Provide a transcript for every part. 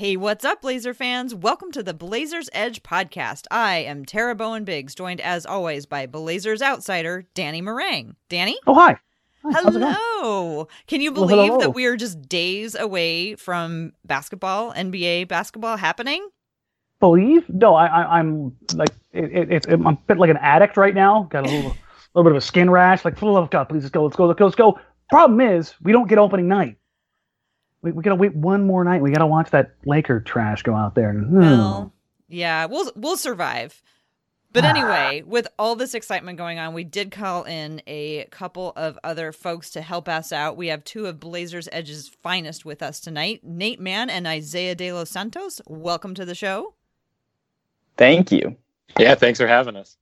Hey, what's up, Blazer fans? Welcome to the Blazers Edge podcast. I am Tara Bowen-Biggs, joined as always by Blazers outsider Danny Marang. Danny? Oh, hi. Hello. Can you believe that we are just days away from basketball, NBA basketball happening? No, I'm like I'm a bit like an addict right now. Got a little bit of a skin rash. Like, for the love of God, please, let's go. Problem is, we don't get opening night. We gotta wait one more night. We gotta watch that Laker trash go out there. Well, yeah, we'll survive. But anyway, with all this excitement going on, we did call in a couple of other folks to help us out. We have two of Blazers Edge's finest with us tonight, Nate Mann and Isaiah De Los Santos. Welcome to the show. Thank you. Yeah, thanks for having us.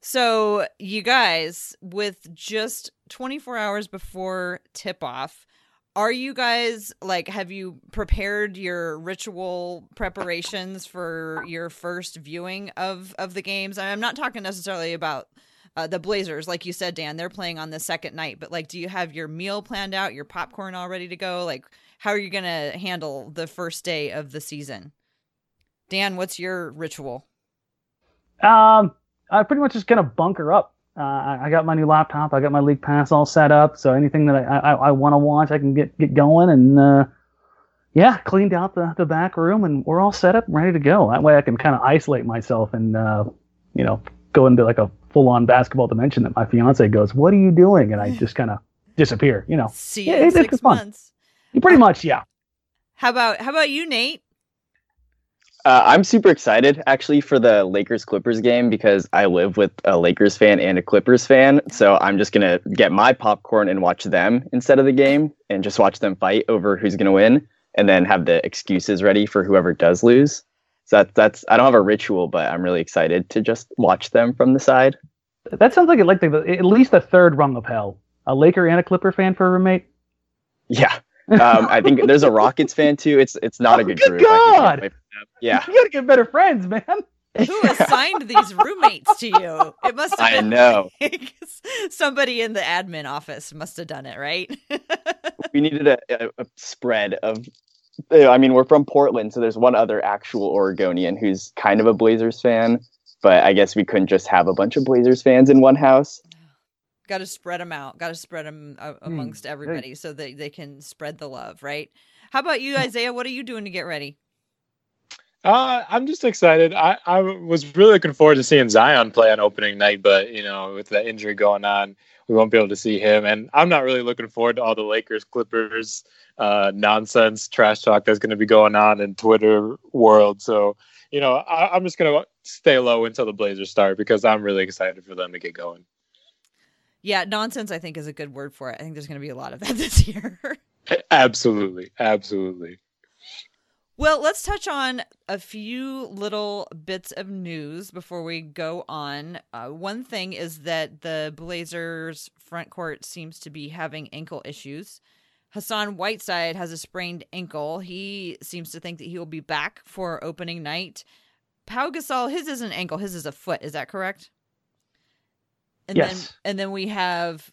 So you guys, with just 24 hours before tip-off, are you guys, like, have you prepared your ritual preparations for your first viewing of the games? I'm not talking necessarily about the Blazers. Like you said, Dan, they're playing on the second night. But, like, do you have your meal planned out, your popcorn all ready to go? Like, how are you going to handle the first day of the season? Dan, what's your ritual? I'm pretty much just going to bunker up. I got my new laptop. I got my league pass all set up. So anything that I want to watch, I can get going. And cleaned out the back room, and we're all set up and ready to go. That way, I can kind of isolate myself and go into like a full on basketball dimension that my fiance goes, "What are you doing?" And I just kind of disappear. See you in 6 months. Pretty much, yeah. How about you, Nate? I'm super excited, actually, for the Lakers-Clippers game because I live with a Lakers fan and a Clippers fan, so I'm just going to get my popcorn and watch them instead of the game and just watch them fight over who's going to win and then have the excuses ready for whoever does lose. So that's I don't have a ritual, but I'm really excited to just watch them from the side. That sounds like at least the third rung of hell. A Laker and a Clipper fan for a roommate? Yeah. I think there's a Rockets fan, too. It's not a good group. Good God! Yeah. You gotta get better friends, man. Who assigned these roommates to you? It must have been somebody in the admin office must have done it, right? We needed a spread of... I mean, we're from Portland, so there's one other actual Oregonian who's kind of a Blazers fan, but I guess we couldn't just have a bunch of Blazers fans in one house. Got to spread them out. Got to spread them amongst everybody so that they can spread the love, right? How about you, Isaiah? What are you doing to get ready? I'm just excited. I was really looking forward to seeing Zion play on opening night, but, with that injury going on, we won't be able to see him. And I'm not really looking forward to all the Lakers-Clippers nonsense trash talk that's going to be going on in Twitter world. So, I'm just going to stay low until the Blazers start because I'm really excited for them to get going. Yeah, nonsense, I think, is a good word for it. I think there's going to be a lot of that this year. Absolutely. Well, let's touch on a few little bits of news before we go on. One thing is that the Blazers front court seems to be having ankle issues. Hassan Whiteside has a sprained ankle. He seems to think that he will be back for opening night. Pau Gasol, his isn't an ankle, his is a foot. Is that correct? And then we have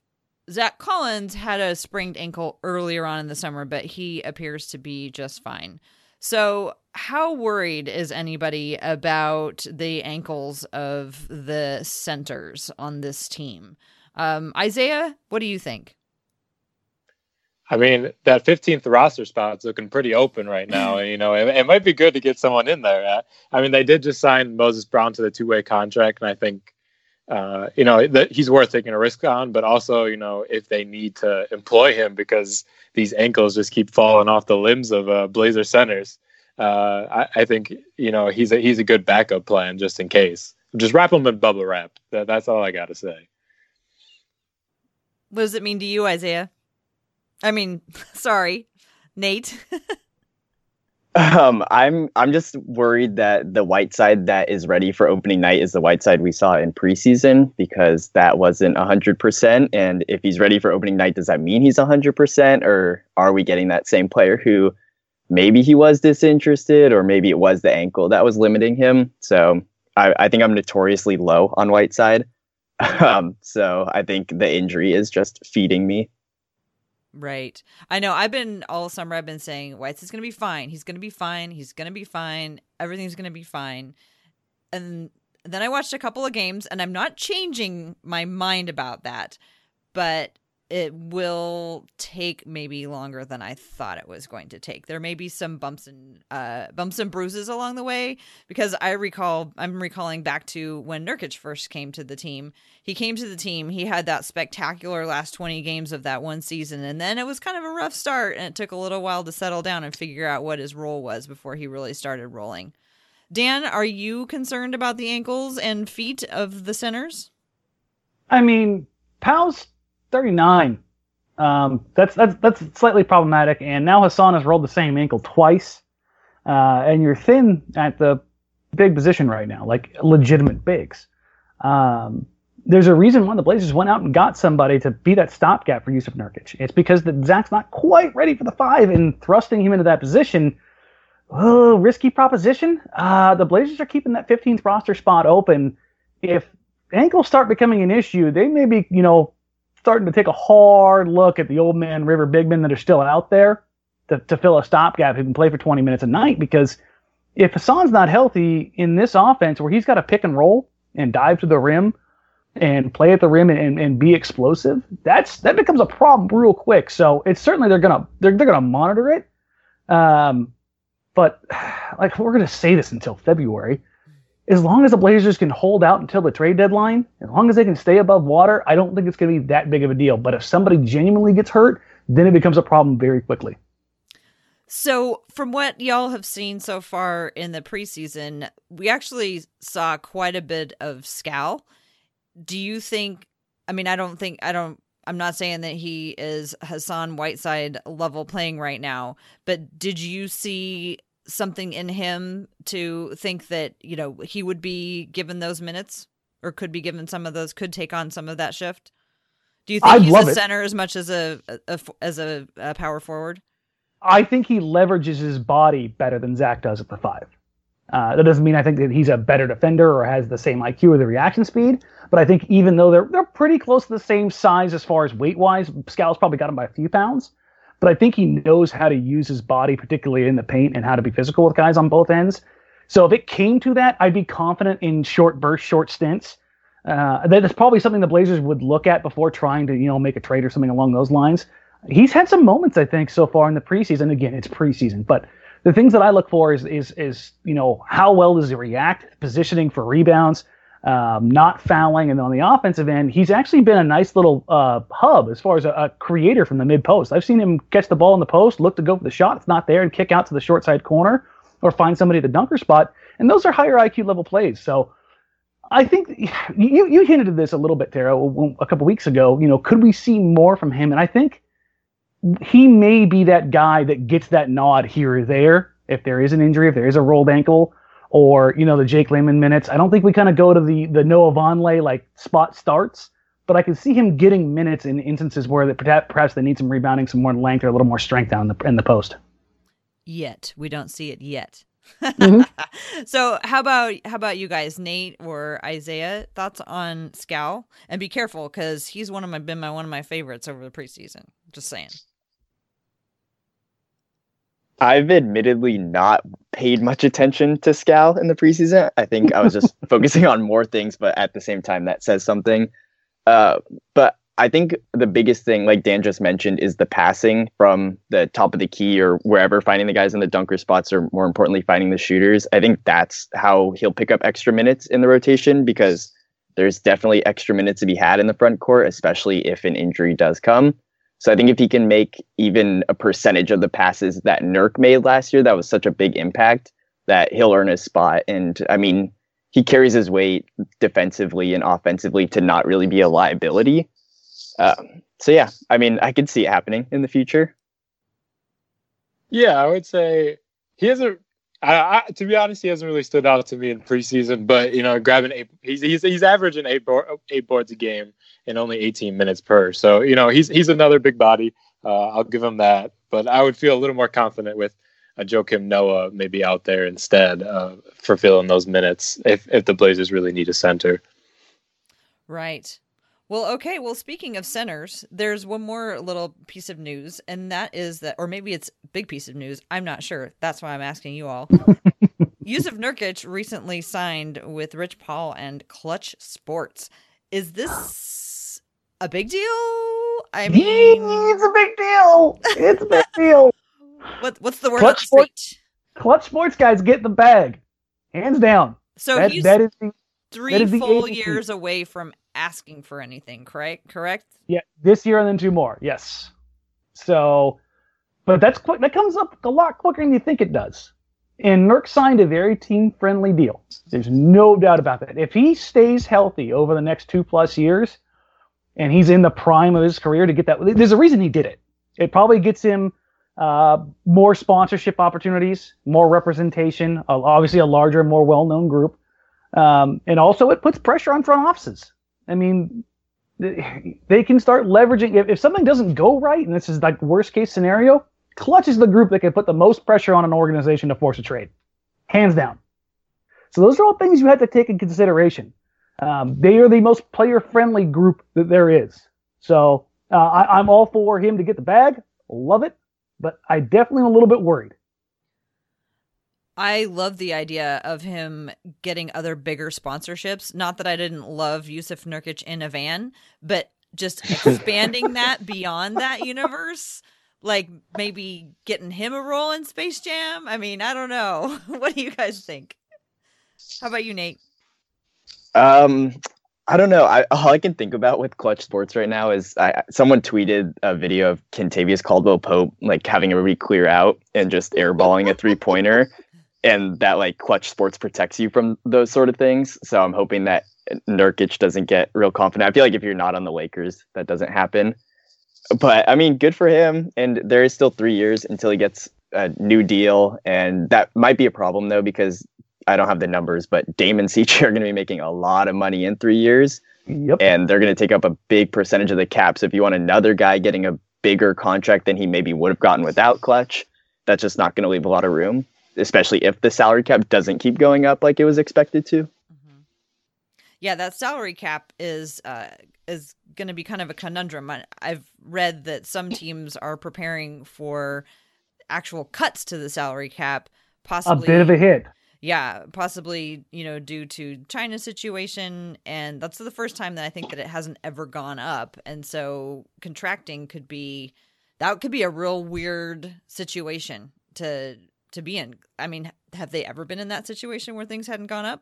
Zach Collins had a sprained ankle earlier on in the summer, but he appears to be just fine. So how worried is anybody about the ankles of the centers on this team? Isaiah, what do you think? I mean, that 15th roster spot's looking pretty open right now. And, it might be good to get someone in there. I mean, they did just sign Moses Brown to the two-way contract, and I think he's worth taking a risk on, but also, if they need to employ him because these ankles just keep falling off the limbs of Blazer centers. I think, he's a good backup plan just in case. Just wrap him in bubble wrap. That's all I got to say. What does it mean to you, Isaiah? I mean, sorry, Nate. I'm just worried that the Whiteside that is ready for opening night is the Whiteside we saw in preseason, because that wasn't 100%. And if he's ready for opening night, does that mean he's 100%? Or are we getting that same player who maybe he was disinterested, or maybe it was the ankle that was limiting him? So I think I'm notoriously low on Whiteside. So I think the injury is just feeding me. Right. I know all summer I've been saying White's is going to be fine. He's going to be fine. He's going to be fine. Everything's going to be fine. And then I watched a couple of games, and I'm not changing my mind about that, but it will take maybe longer than I thought it was going to take. There may be some bumps and bruises along the way, because I'm recalling back to when Nurkic first came to the team. He came to the team. He had that spectacular last 20 games of that one season, and then it was kind of a rough start, and it took a little while to settle down and figure out what his role was before he really started rolling. Dan, are you concerned about the ankles and feet of the centers? I mean, Pau's 39. That's slightly problematic. And now Hassan has rolled the same ankle twice. And you're thin at the big position right now, like legitimate bigs. There's a reason why the Blazers went out and got somebody to be that stopgap for Jusuf Nurkic. It's because that Zach's not quite ready for the five, and thrusting him into that position, risky proposition. The Blazers are keeping that 15th roster spot open. If ankles start becoming an issue, they may be, starting to take a hard look at the old man river big men that are still out there to fill a stopgap who can play for 20 minutes a night, because if Hassan's not healthy in this offense where he's got to pick and roll and dive to the rim and play at the rim and be explosive, that becomes a problem real quick. So it's certainly they're gonna monitor it. But we're gonna say this until February. As long as the Blazers can hold out until the trade deadline, as long as they can stay above water, I don't think it's going to be that big of a deal. But if somebody genuinely gets hurt, then it becomes a problem very quickly. So from what y'all have seen so far in the preseason, we actually saw quite a bit of Skal. Do you think, I'm not saying that he is Hassan Whiteside level playing right now, but did you see something in him to think that, he would be given those minutes, or could be given some of those, could take on some of that shift? Do you think he's a center as much as a power forward? I think he leverages his body better than Zach does at the five. That doesn't mean I think that he's a better defender or has the same IQ or the reaction speed, but I think even though they're pretty close to the same size as far as weight-wise, Scal's probably got him by a few pounds. But I think he knows how to use his body, particularly in the paint, and how to be physical with guys on both ends. So if it came to that, I'd be confident in short bursts, short stints. That is probably something the Blazers would look at before trying to, make a trade or something along those lines. He's had some moments, I think, so far in the preseason. Again, it's preseason, but the things that I look for is how well does he react, positioning for rebounds, not fouling, and on the offensive end, he's actually been a nice little hub as far as a creator from the mid post. I've seen him catch the ball in the post, look to go for the shot, it's not there, and kick out to the short side corner or find somebody at the dunker spot. And those are higher IQ level plays. So I think you hinted at this a little bit, Tara, a couple weeks ago. Could we see more from him? And I think he may be that guy that gets that nod here or there if there is an injury, if there is a rolled ankle. Or, the Jake Layman minutes. I don't think we kind of go to the Noah Vonley, spot starts, but I can see him getting minutes in instances where perhaps they need some rebounding, some more length, or a little more strength down in the post. Yet. We don't see it yet. Mm-hmm. So how about you guys, Nate or Isaiah, thoughts on Scowl? And be careful, because he's one of my favorites over the preseason. Just saying. I've admittedly not paid much attention to Skal in the preseason. I think I was just focusing on more things, but at the same time, that says something. But I think the biggest thing, like Dan just mentioned, is the passing from the top of the key or wherever, finding the guys in the dunker spots, or more importantly, finding the shooters. I think that's how he'll pick up extra minutes in the rotation, because there's definitely extra minutes to be had in the front court, especially if an injury does come. So I think if he can make even a percentage of the passes that Nurk made last year, that was such a big impact, that he'll earn his spot. And I mean, he carries his weight defensively and offensively to not really be a liability. So yeah, I mean, I could see it happening in the future. Yeah, I would say he hasn't. To be honest, he hasn't really stood out to me in preseason. But you know, grabbing he's averaging eight boards a game in only 18 minutes per. So you know, he's another big body. I'll give him that. But I would feel a little more confident with a Joakim Noah maybe out there instead for filling those minutes if the Blazers really need a center. Right. Well, okay. Well, speaking of centers, there's one more little piece of news, and that is that, or maybe it's a big piece of news. I'm not sure. That's why I'm asking you all. Jusuf Nurkic recently signed with Rich Paul and Klutch Sports. Is this a big deal? I mean, it's a big deal. It's a big deal. What's the word? Klutch Sports guys get the bag, hands down. So he's three full years away from asking for anything, correct? Yeah, this year and then two more, yes. So, but that's quick. That comes up a lot quicker than you think it does. And Nurk signed a very team-friendly deal. There's no doubt about that. If he stays healthy over the next 2+ years, and he's in the prime of his career to get that, there's a reason he did it. It probably gets him more sponsorship opportunities, more representation, obviously a larger, more well-known group. And also it puts pressure on front offices. I mean, they can start leveraging. If something doesn't go right, and this is like worst case scenario, Klutch is the group that can put the most pressure on an organization to force a trade, hands down. So those are all things you have to take in consideration. They are the most player-friendly group that there is. So I'm all for him to get the bag. Love it. But I definitely am a little bit worried. I love the idea of him getting other bigger sponsorships. Not that I didn't love Jusuf Nurkic in a van, but just expanding that beyond that universe, like maybe getting him a role in Space Jam. I mean, I don't know. What do you guys think? How about you, Nate? I don't know. All I can think about with Klutch Sports right now is someone tweeted a video of Kentavious Caldwell-Pope like having everybody clear out and just airballing a three-pointer. And that like Klutch Sports protects you from those sort of things. So I'm hoping that Nurkic doesn't get real confident. I feel like if you're not on the Lakers, that doesn't happen. But I mean, good for him. And there is still 3 years until he gets a new deal. And that might be a problem though, because I don't have the numbers, but Dame and CJ are going to be making a lot of money in 3 years. Yep. And they're going to take up a big percentage of the cap. So if you want another guy getting a bigger contract than he maybe would have gotten without Klutch, that's just not going to leave a lot of room. Especially if the salary cap doesn't keep going up like it was expected to. Mm-hmm. Yeah, that salary cap is going to be kind of a conundrum. I've read that some teams are preparing for actual cuts to the salary cap. Possibly a bit of a hit. Yeah, possibly, you know, due to China's situation. And that's the first time that I think that it hasn't ever gone up. And so contracting could be a real weird situation to be in. I mean, have they ever been in that situation where things hadn't gone up?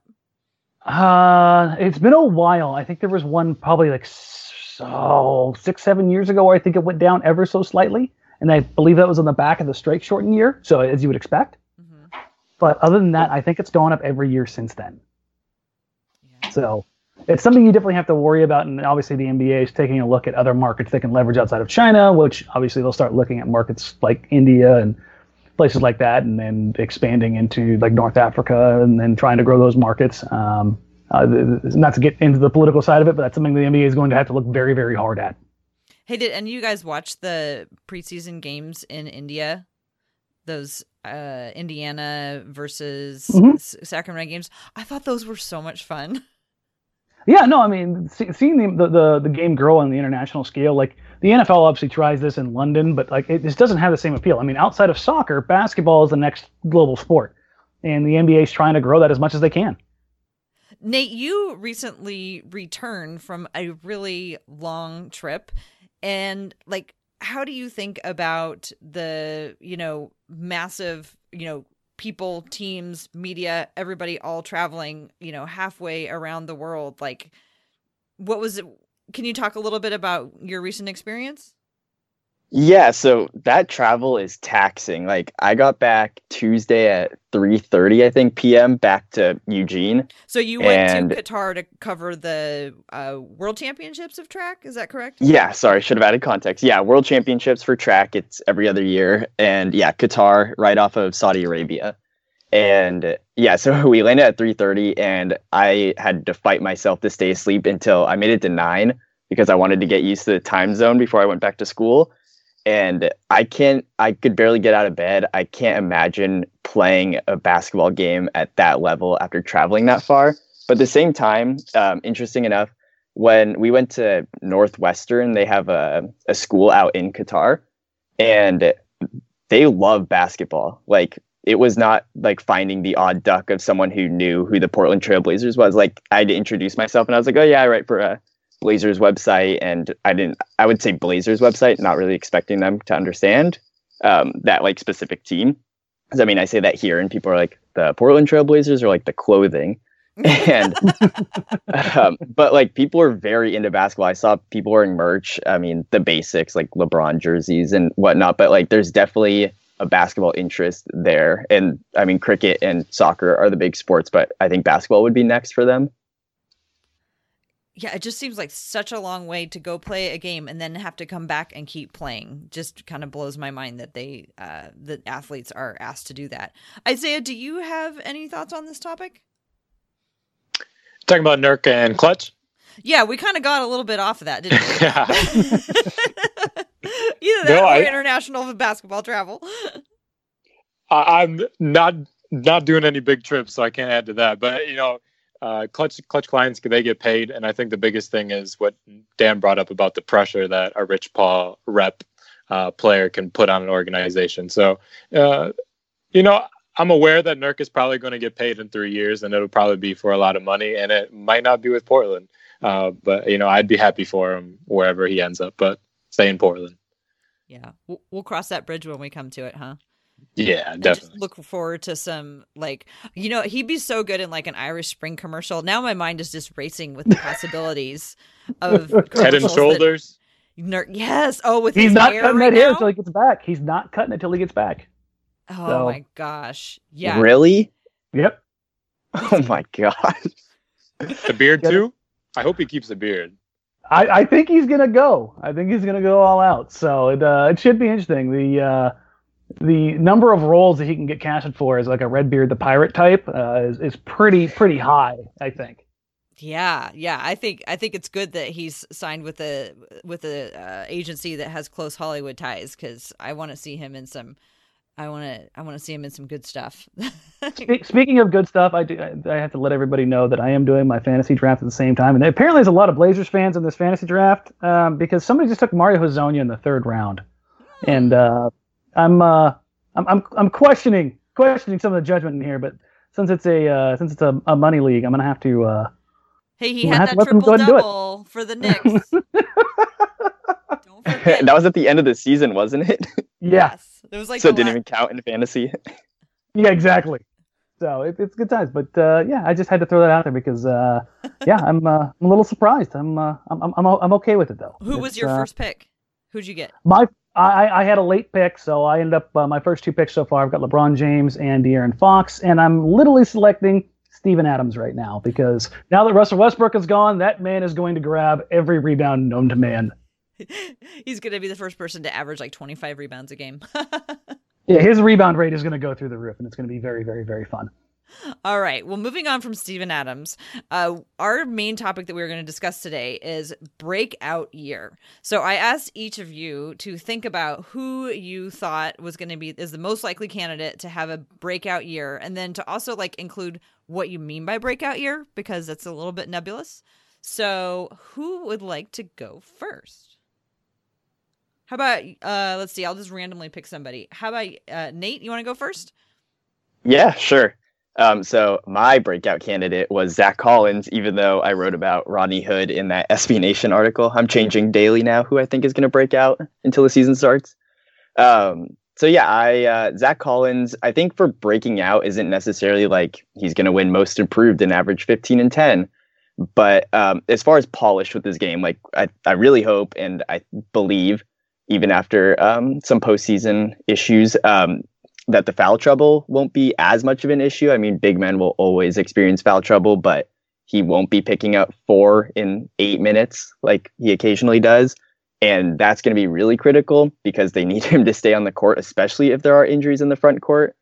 It's been a while. I think there was one probably like 6-7 years ago where I think it went down ever so slightly. And I believe that was on the back of the strike shortened year. So as you would expect. Mm-hmm. But other than that, I think it's gone up every year since then. Yeah. So it's something you definitely have to worry about. And obviously the NBA is taking a look at other markets they can leverage outside of China, which obviously they'll start looking at markets like India and places like that, and then expanding into like North Africa and then trying to grow those markets. Not to get into the political side of it, but that's something the NBA is going to have to look very, very hard at. Hey, and you guys watch the preseason games in India? Those Indiana versus Sacramento games? I thought those were so much fun. Yeah, no, I mean, seeing the game grow on the international scale, like the NFL obviously tries this in London, but like it just doesn't have the same appeal. I mean, outside of soccer, basketball is the next global sport, and the NBA is trying to grow that as much as they can. Nate, you recently returned from a really long trip, and like, how do you think about the, you know, massive, you know, people, teams, media, everybody all traveling, you know, halfway around the world? Like, what was it? Can you talk a little bit about your recent experience? Yeah, so that travel is taxing. Like, I got back Tuesday at 3:30, I think, p.m. back to Eugene. So you went to Qatar to cover the World Championships of track? Is that correct? Yeah, sorry, should have added context. Yeah, World Championships for track. It's every other year. And yeah, Qatar right off of Saudi Arabia. And yeah, so we landed at 3:30 and I had to fight myself to stay asleep until I made it to 9 because I wanted to get used to the time zone before I went back to school. And I could barely get out of bed. I can't imagine playing a basketball game at that level after traveling that far. But at the same time, interesting enough, when we went to Northwestern, they have a school out in Qatar and they love basketball. Like, it was not like finding the odd duck of someone who knew who the Portland Trail Blazers was. Like, I had to introduce myself and I was like, oh yeah, I write for a Blazers website, and I would say Blazers website, not really expecting them to understand that like specific team, because I mean I say that here and people are like the Portland Trail Blazers are like the clothing, and but like people are very into basketball. I saw people wearing merch, I mean the basics like LeBron jerseys and whatnot, but like there's definitely a basketball interest there. And I mean cricket and soccer are the big sports, but I think basketball would be next for them. Yeah, it just seems like such a long way to go play a game and then have to come back and keep playing. Just kind of blows my mind that that athletes are asked to do that. Isaiah, do you have any thoughts on this topic? Talking about Nurk and Klutch? Yeah, we kind of got a little bit off of that, didn't we? Either that or international basketball travel. I'm not doing any big trips, so I can't add to that. But, you know, Klutch clients, they get paid, and I think the biggest thing is what Dan brought up about the pressure that a Rich Paul rep player can put on an organization. So, you know, I'm aware that Nurk is probably going to get paid in 3 years, and it'll probably be for a lot of money, and it might not be with Portland. But, you know, I'd be happy for him wherever he ends up, but stay in Portland. Yeah, we'll cross that bridge when we come to it, huh? Yeah, definitely. I just look forward to some, like, you know, he'd be so good in like an Irish Spring commercial. Now my mind is just racing with the possibilities of Head and Shoulders. Yes. Oh, with he's his not hair cutting right that hair until he gets back. He's not cutting it till he gets back. Oh so. My gosh! Yeah. Really? Yep. Oh my god. The beard too. I hope he keeps the beard. I think he's gonna go. I think he's gonna go all out. So it should be interesting. The number of roles that he can get casted for is like a Redbeard the Pirate type is pretty high, I think. Yeah. I think it's good that he's signed with a agency that has close Hollywood ties, because I want to see him in some. I want to see him in some good stuff. Speaking of good stuff, I have to let everybody know that I am doing my fantasy draft at the same time, and apparently there's a lot of Blazers fans in this fantasy draft because somebody just took Mario Hezonja in the third round, and. I'm questioning some of the judgment in here, but since it's a money league, I'm gonna have to. Hey, he had that triple-double for the Knicks. Don't forget. That was at the end of the season, wasn't it? Yeah. Yes, it was like so it didn't even count in fantasy. Yeah, exactly. So it's good times, but yeah, I just had to throw that out there because yeah, I'm a little surprised. I'm okay with it though. Who was your first pick? Who'd you get? I had a late pick, so I ended up my first two picks so far. I've got LeBron James and De'Aaron Fox, and I'm literally selecting Steven Adams right now because now that Russell Westbrook is gone, that man is going to grab every rebound known to man. He's going to be the first person to average like 25 rebounds a game. Yeah, his rebound rate is going to go through the roof, and it's going to be very, very, very fun. All right. Well, moving on from Steven Adams, our main topic that we're going to discuss today is breakout year. So I asked each of you to think about who you thought was going to be the most likely candidate to have a breakout year, and then to also like include what you mean by breakout year, because it's a little bit nebulous. So who would like to go first? How about, let's see, I'll just randomly pick somebody. How about Nate, you want to go first? Yeah, sure. So my breakout candidate was Zach Collins, even though I wrote about Rodney Hood in that SB Nation article. I'm changing daily now who I think is going to break out until the season starts. So yeah, Zach Collins, I think for breaking out isn't necessarily like he's going to win most improved and average 15 and 10. But as far as polish with his game, like I really hope and I believe even after some postseason issues, that the foul trouble won't be as much of an issue. I mean, big men will always experience foul trouble, but he won't be picking up 4 in 8 minutes like he occasionally does. And that's going to be really critical because they need him to stay on the court, especially if there are injuries in the front court.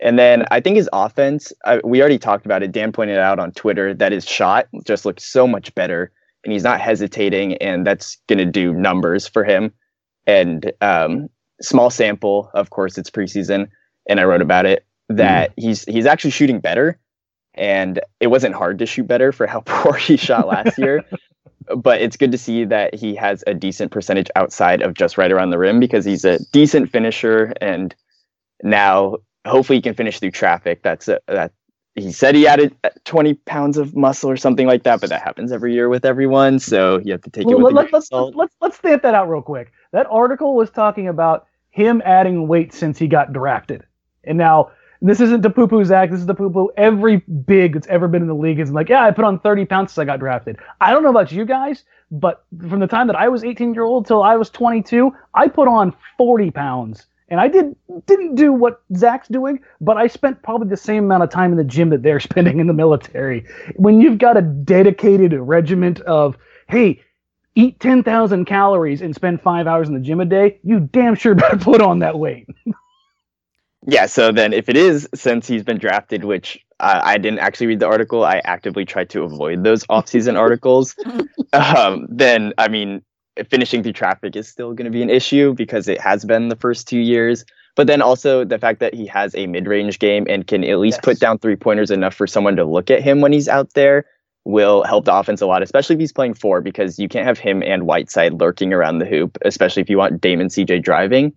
And then I think his offense, we already talked about it. Dan pointed out on Twitter that his shot just looks so much better and he's not hesitating, and that's going to do numbers for him. And small sample, of course, it's preseason, and I wrote about it, that he's actually shooting better. And it wasn't hard to shoot better for how poor he shot last year. But it's good to see that he has a decent percentage outside of just right around the rim, because he's a decent finisher. And now hopefully he can finish through traffic. That he said he added 20 pounds of muscle or something like that, but that happens every year with everyone. So you have to take it with a grain of salt. Let's stamp that out real quick. That article was talking about him adding weight since he got drafted. And now this isn't the poo-poo, Zach. This is the poo-poo. Every big that's ever been in the league is like, yeah, I put on 30 pounds since I got drafted. I don't know about you guys, but from the time that I was 18-year-old till I was 22, I put on 40 pounds. And I didn't do what Zach's doing, but I spent probably the same amount of time in the gym that they're spending in the military. When you've got a dedicated regiment of, hey, eat 10,000 calories and spend 5 hours in the gym a day, you damn sure better put on that weight. Yeah, so then if it is since he's been drafted, which I didn't actually read the article, I actively tried to avoid those off-season articles, then, I mean, finishing through traffic is still going to be an issue because it has been the first 2 years. But then also the fact that he has a mid-range game and can at least put down three-pointers enough for someone to look at him when he's out there will help the offense a lot, especially if he's playing four, because you can't have him and Whiteside lurking around the hoop, especially if you want Dame and CJ driving.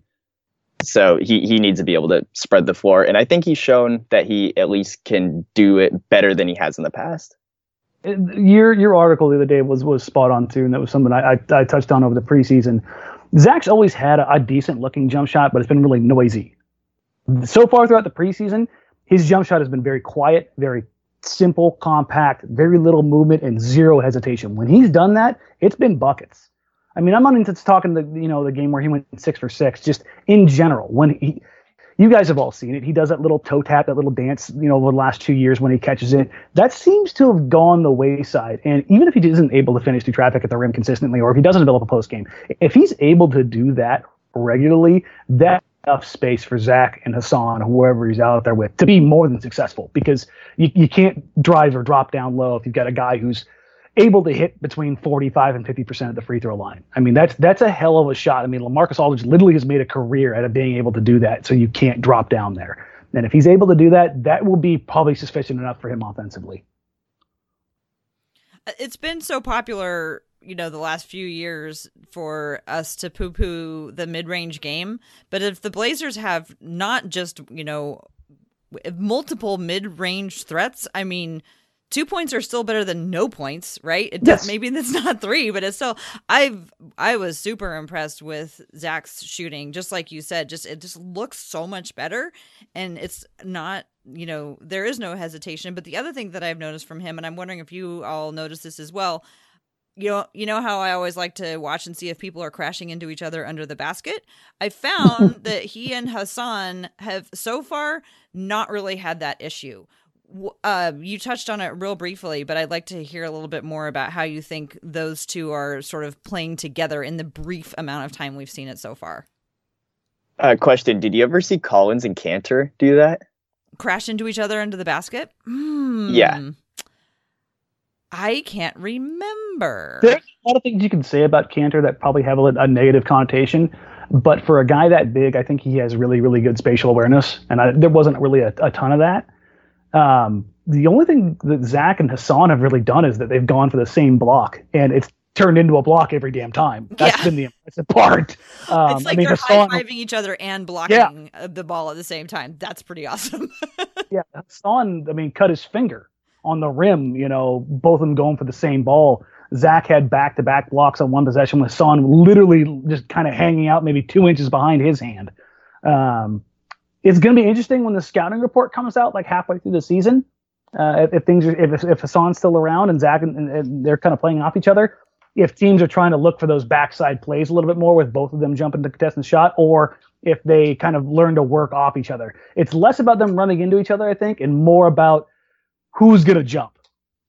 So he needs to be able to spread the floor. And I think he's shown that he at least can do it better than he has in the past. Your article the other day was spot on, too, and that was something I touched on over the preseason. Zach's always had a decent-looking jump shot, but it's been really noisy. So far throughout the preseason, his jump shot has been very quiet, very simple, compact, very little movement, and zero hesitation. When he's done that, it's been buckets. I mean, I'm not into talking the game where he went 6 for 6. Just in general, when he, you guys have all seen it. He does that little toe tap, that little dance, over the last 2 years when he catches it. That seems to have gone the wayside. And even if he isn't able to finish through traffic at the rim consistently, or if he doesn't develop a post game, if he's able to do that regularly, that's enough space for Zach and Hassan, whoever he's out there with, to be more than successful. Because you can't drive or drop down low if you've got a guy who's able to hit between 45 and 50% of the free throw line. I mean, that's a hell of a shot. I mean, LaMarcus Aldridge literally has made a career out of being able to do that, so you can't drop down there. And if he's able to do that, that will be probably sufficient enough for him offensively. It's been so popular, the last few years for us to poo-poo the mid-range game. But if the Blazers have not just, multiple mid-range threats, I mean, 2 points are still better than no points, right? Maybe it's not three, but it's still. I was super impressed with Zach's shooting, just like you said. It just looks so much better, and it's not. There is no hesitation. But the other thing that I've noticed from him, and I'm wondering if you all notice this as well. You know how I always like to watch and see if people are crashing into each other under the basket? I found that he and Hassan have so far not really had that issue. You touched on it real briefly, but I'd like to hear a little bit more about how you think those two are sort of playing together in the brief amount of time we've seen it so far. Question, did you ever see Collins and Cantor do that? Crash into each other under the basket? Yeah. I can't remember. There's a lot of things you can say about Cantor that probably have a negative connotation. But for a guy that big, I think he has really, really good spatial awareness. And there wasn't really a ton of that. The only thing that Zach and Hassan have really done is that they've gone for the same block, and it's turned into a block every damn time. That's been the impressive part. It's like they're high-fiving each other and blocking the ball at the same time. That's pretty awesome. Yeah, Hassan, cut his finger on the rim, both of them going for the same ball. Zach had back-to-back blocks on one possession with Hassan literally just kind of hanging out maybe 2 inches behind his hand. It's going to be interesting when the scouting report comes out, like halfway through the season, if Hassan's still around and Zach and they're kind of playing off each other, if teams are trying to look for those backside plays a little bit more with both of them jumping to contestant shot, or if they kind of learn to work off each other. It's less about them running into each other, I think, and more about who's going to jump,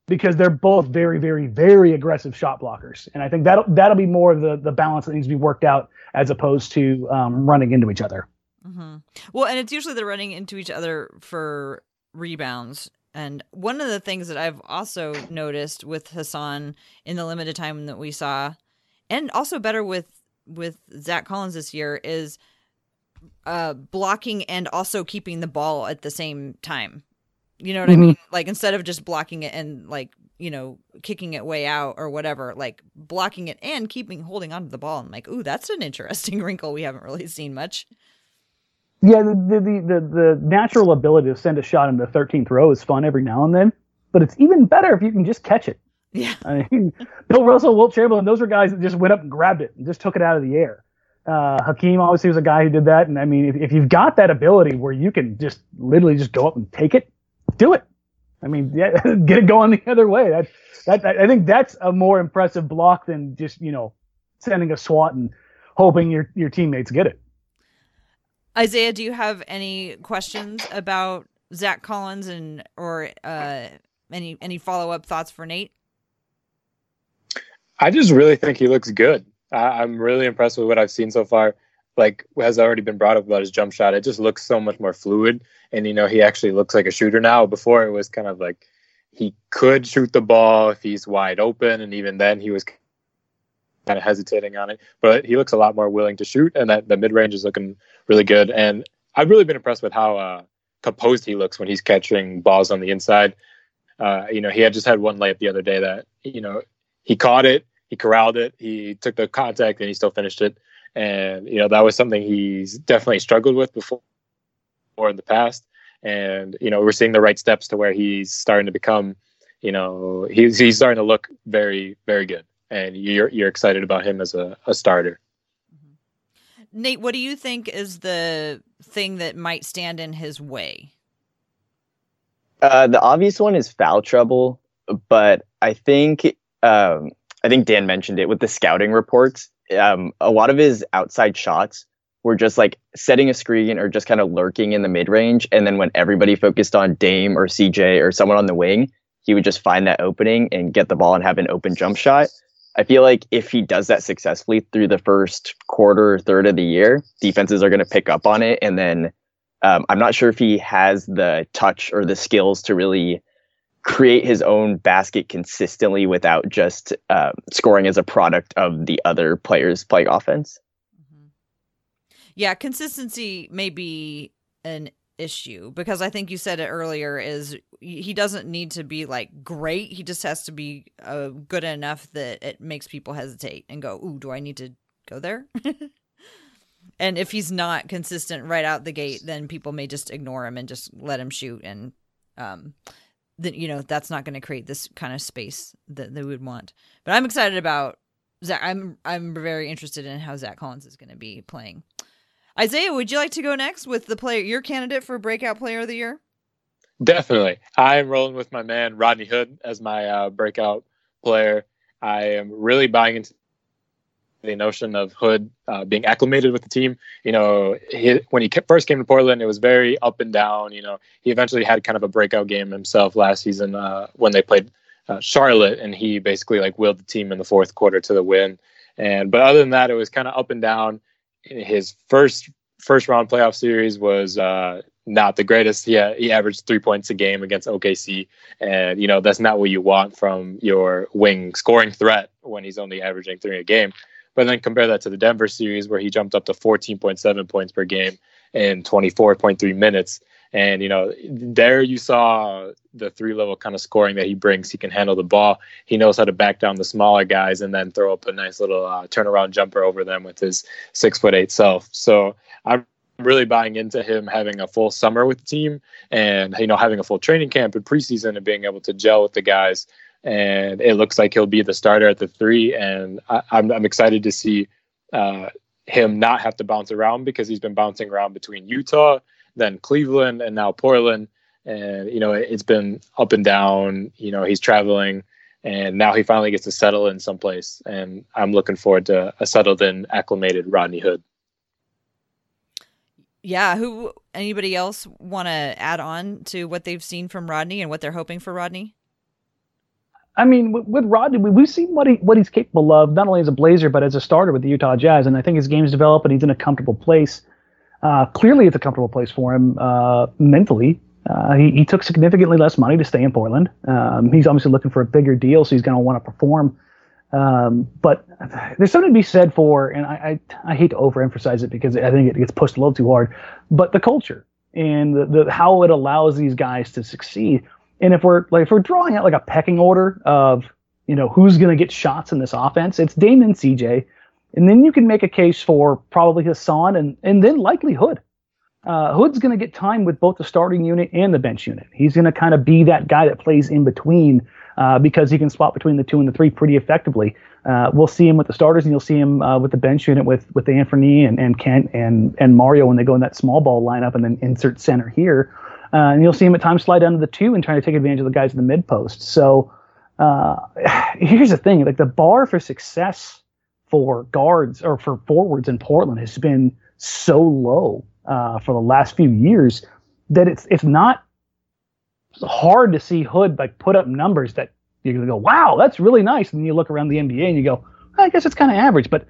because they're both very, very, very aggressive shot blockers. And I think that'll be more of the balance that needs to be worked out as opposed to running into each other. Mm-hmm. Well, and it's usually they're running into each other for rebounds. And one of the things that I've also noticed with Hassan in the limited time that we saw, and also better with Zach Collins this year, is blocking and also keeping the ball at the same time. You know what mm-hmm. I mean? Like, instead of just blocking it and, like, you know, kicking it way out or whatever, like blocking it and holding onto the ball. I'm like, ooh, that's an interesting wrinkle we haven't really seen much. Yeah, the natural ability to send a shot in the 13th row is fun every now and then, but it's even better if you can just catch it. Yeah, I mean, Bill Russell, Wilt Chamberlain, those are guys that just went up and grabbed it and just took it out of the air. Hakeem obviously was a guy who did that, and I mean, if you've got that ability where you can just literally just go up and take it, do it. I mean, yeah, get it going the other way. That I think that's a more impressive block than just, you know, sending a swat and hoping your teammates get it. Isaiah, do you have any questions about Zach Collins and or any follow-up thoughts for Nate? I just really think he looks good. I'm really impressed with what I've seen so far. Like, has already been brought up about his jump shot. It just looks so much more fluid. And, you know, he actually looks like a shooter now. Before, it was kind of like he could shoot the ball if he's wide open. And even then, he was kind of hesitating on it. But he looks a lot more willing to shoot. And that the mid-range is looking really good. And I've really been impressed with how composed he looks when he's catching balls on the inside. You know, he had one layup the other day that, you know, he caught it, he corralled it, he took the contact, and he still finished it. And, you know, that was something he's definitely struggled with before or in the past. And, you know, we're seeing the right steps to where he's starting to become, you know, he's starting to look very, very good. And you're excited about him as a starter. Mm-hmm. Nate, what do you think is the thing that might stand in his way? The obvious one is foul trouble. But I think Dan mentioned it with the scouting reports. A lot of his outside shots were just like setting a screen or just kind of lurking in the mid-range. And then when everybody focused on Dame or CJ or someone on the wing, he would just find that opening and get the ball and have an open jump shot. I feel like if he does that successfully through the first quarter or third of the year, defenses are going to pick up on it. And then I'm not sure if he has the touch or the skills to really create his own basket consistently without just scoring as a product of the other players playing offense. Mm-hmm. Yeah, consistency may be an issue because I think you said it earlier, is he doesn't need to be like great. He just has to be good enough that it makes people hesitate and go, ooh, do I need to go there? And if he's not consistent right out the gate, then people may just ignore him and just let him shoot. And, that, you know, that's not going to create this kind of space that they would want. But I'm excited about Zach. I'm very interested in how Zach Collins is going to be playing. Isaiah, would you like to go next with the player, your candidate for breakout player of the year? Definitely. I'm rolling with my man Rodney Hood as my breakout player. I am really buying into the notion of Hood being acclimated with the team. You know, when he first came to Portland, it was very up and down. You know, he eventually had kind of a breakout game himself last season when they played Charlotte, and he basically like willed the team in the fourth quarter to the win. But other than that, it was kind of up and down. His first round playoff series was not the greatest. Yeah, he averaged 3 points a game against OKC, and you know that's not what you want from your wing scoring threat when he's only averaging three a game. But then compare that to the Denver series where he jumped up to 14.7 points per game in 24.3 minutes. And, you know, there you saw the three-level kind of scoring that he brings. He can handle the ball. He knows how to back down the smaller guys and then throw up a nice little turnaround jumper over them with his 6'8" self. So I'm really buying into him having a full summer with the team and, you know, having a full training camp and preseason and being able to gel with the guys. And it looks like he'll be the starter at the three. And I'm excited to see him not have to bounce around, because he's been bouncing around between Utah, then Cleveland, and now Portland. And, you know, it's been up and down. You know, he's traveling And now he finally gets to settle in someplace. And I'm looking forward to a settled and acclimated Rodney Hood. Yeah. Anybody else want to add on to what they've seen from Rodney and what they're hoping for Rodney? I mean, with Rodney, we've seen what he's capable of, not only as a Blazer, but as a starter with the Utah Jazz. And I think his game's developed and he's in a comfortable place. Clearly, it's a comfortable place for him mentally. He took significantly less money to stay in Portland. He's obviously looking for a bigger deal, so he's going to want to perform. But there's something to be said for, and I hate to overemphasize it because I think it gets pushed a little too hard, but the culture and the how it allows these guys to succeed. And if we're drawing out like a pecking order of, you know, who's going to get shots in this offense, it's Dame and CJ. And then you can make a case for probably Hassan and then likely Hood. Hood's going to get time with both the starting unit and the bench unit. He's going to kind of be that guy that plays in between because he can swap between the two and the three pretty effectively. We'll see him with the starters and you'll see him with the bench unit with Anfernee and Kent and Mario when they go in that small ball lineup and then insert center here. And you'll see him at times slide down to the two and trying to take advantage of the guys in the mid post. So here's the thing, like the bar for success for guards or for forwards in Portland has been so low for the last few years that it's not hard to see Hood like put up numbers that you're going to go, wow, that's really nice. And you look around the NBA and you go, I guess it's kind of average, but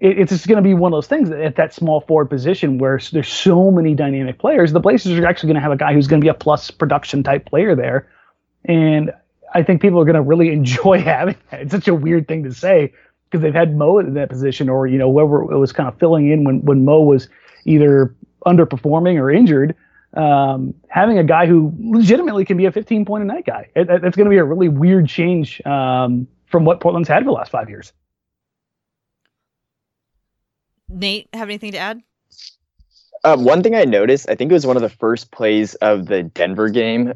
it's just going to be one of those things that at that small forward position where there's so many dynamic players, the Blazers are actually going to have a guy who's going to be a plus production type player there. And I think people are going to really enjoy having that. It's such a weird thing to say because they've had Mo in that position or, you know, whoever it was kind of filling in when Mo was either underperforming or injured, having a guy who legitimately can be a 15 point a night guy. That's going to be a really weird change from what Portland's had for the last 5 years. Nate, have anything to add? One thing I noticed, I think it was one of the first plays of the Denver game.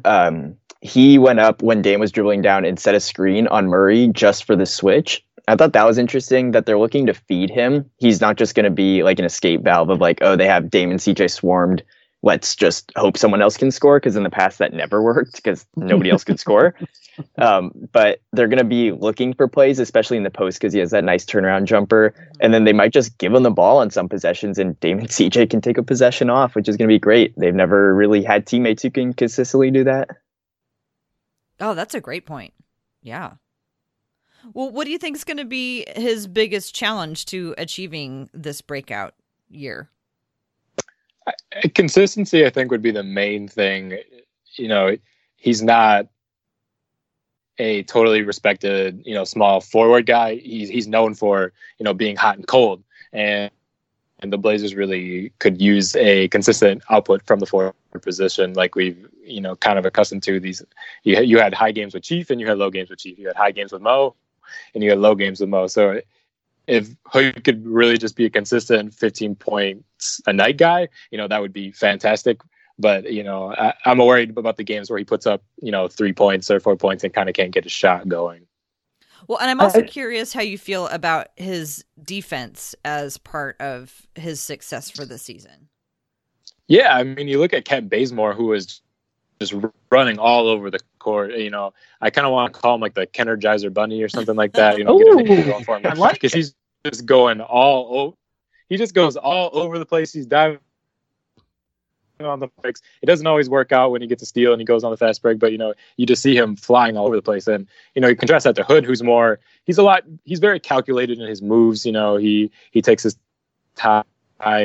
He went up when Dame was dribbling down and set a screen on Murray just for the switch. I thought that was interesting that they're looking to feed him. He's not just going to be like an escape valve of like, oh, they have Dame and CJ swarmed. Let's just hope someone else can score, because in the past that never worked because nobody else could score. But they're going to be looking for plays, especially in the post, because he has that nice turnaround jumper. And then they might just give him the ball on some possessions and Dame and CJ can take a possession off, which is going to be great. They've never really had teammates who can consistently do that. Oh, that's a great point. Yeah. Well, what do you think is going to be his biggest challenge to achieving this breakout year? Consistency, I think, would be the main thing. You know, he's not a totally respected, you know, small forward guy. He's known for, you know, being hot and cold. And the Blazers really could use a consistent output from the forward position, like we've, you know, kind of accustomed to these. You had high games with Chief and you had low games with Chief. You had high games with Mo and you had low games with Mo. So if Hood could really just be a consistent 15 points a night guy, you know, that would be fantastic. But, you know, I'm worried about the games where he puts up, you know, 3 points or 4 points and kind of can't get a shot going. Well, and I'm also curious how you feel about his defense as part of his success for the season. Yeah, I mean, you look at Kent Bazemore, who is just running all over the court. You know, I kind of want to call him like the Kenergizer Bunny or something like that. You know, because like he's just going all over. He just goes all over the place. He's diving on the breaks. It doesn't always work out when he gets a steal and he goes on the fast break, but you know, you just see him flying all over the place. And you know, you contrast that to Hood, who's more, he's very calculated in his moves. You know, he takes his time,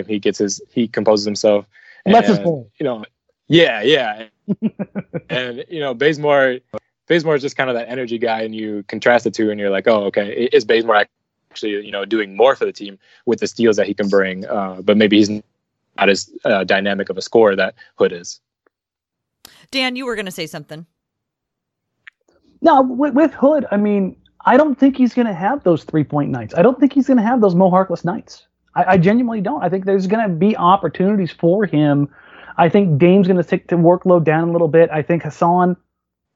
he composes himself. And that's his point. You know, yeah. And you know, Bazemore is just kind of that energy guy, and you contrast the two and you're like, oh, okay, is Bazemore actually, you know, doing more for the team with the steals that he can bring, but maybe he's not as dynamic of a scorer that Hood is. Dan, you were going to say something. No, with Hood, I mean, I don't think he's going to have those 3-point nights. I don't think he's going to have those Mo Harkless nights. I genuinely don't. I think there's going to be opportunities for him. I think Dame's going to take the workload down a little bit. I think Hassan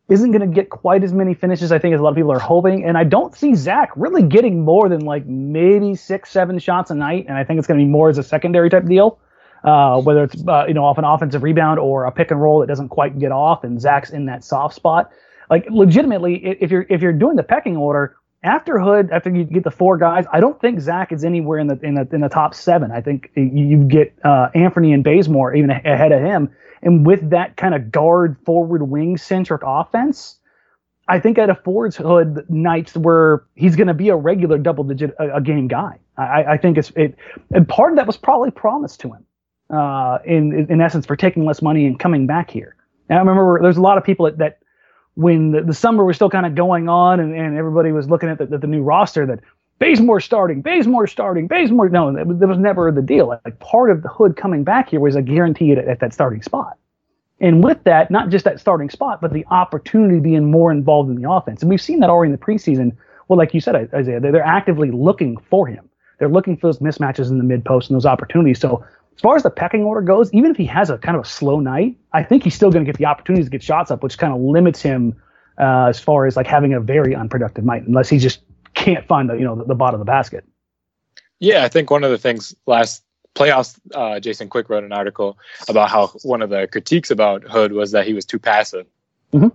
isn't going to get quite as many finishes, I think, as a lot of people are hoping. And I don't see Zach really getting more than like maybe 6-7 shots a night. And I think it's going to be more as a secondary type deal. Whether it's, you know, off an offensive rebound or a pick and roll that doesn't quite get off and Zach's in that soft spot. Like, legitimately, if you're doing the pecking order after Hood, after you get the four guys, I don't think Zach is anywhere in the top seven. I think you get Anfernee and Bazemore even ahead of him. And with that kind of guard forward wing centric offense, I think that affords Hood nights where he's going to be a regular double-digit a game guy. I think it's and part of that was probably promised to him, in essence, for taking less money and coming back here. And I remember there's a lot of people that when the summer was still kind of going on and everybody was looking at the new roster that Bazemore starting. No, that was never the deal. Like, part of the Hood coming back here was a guarantee at that starting spot. And with that, not just that starting spot, but the opportunity to be more involved in the offense. And we've seen that already in the preseason. Well, like you said, Isaiah, they're actively looking for him. They're looking for those mismatches in the mid-post and those opportunities. So as far as the pecking order goes, even if he has a kind of a slow night, I think he's still going to get the opportunities to get shots up, which kind of limits him as far as like having a very unproductive night, unless he just can't find the bottom of the basket. Yeah, I think one of the things last playoffs, Jason Quick wrote an article about how one of the critiques about Hood was that he was too passive. Mm-hmm.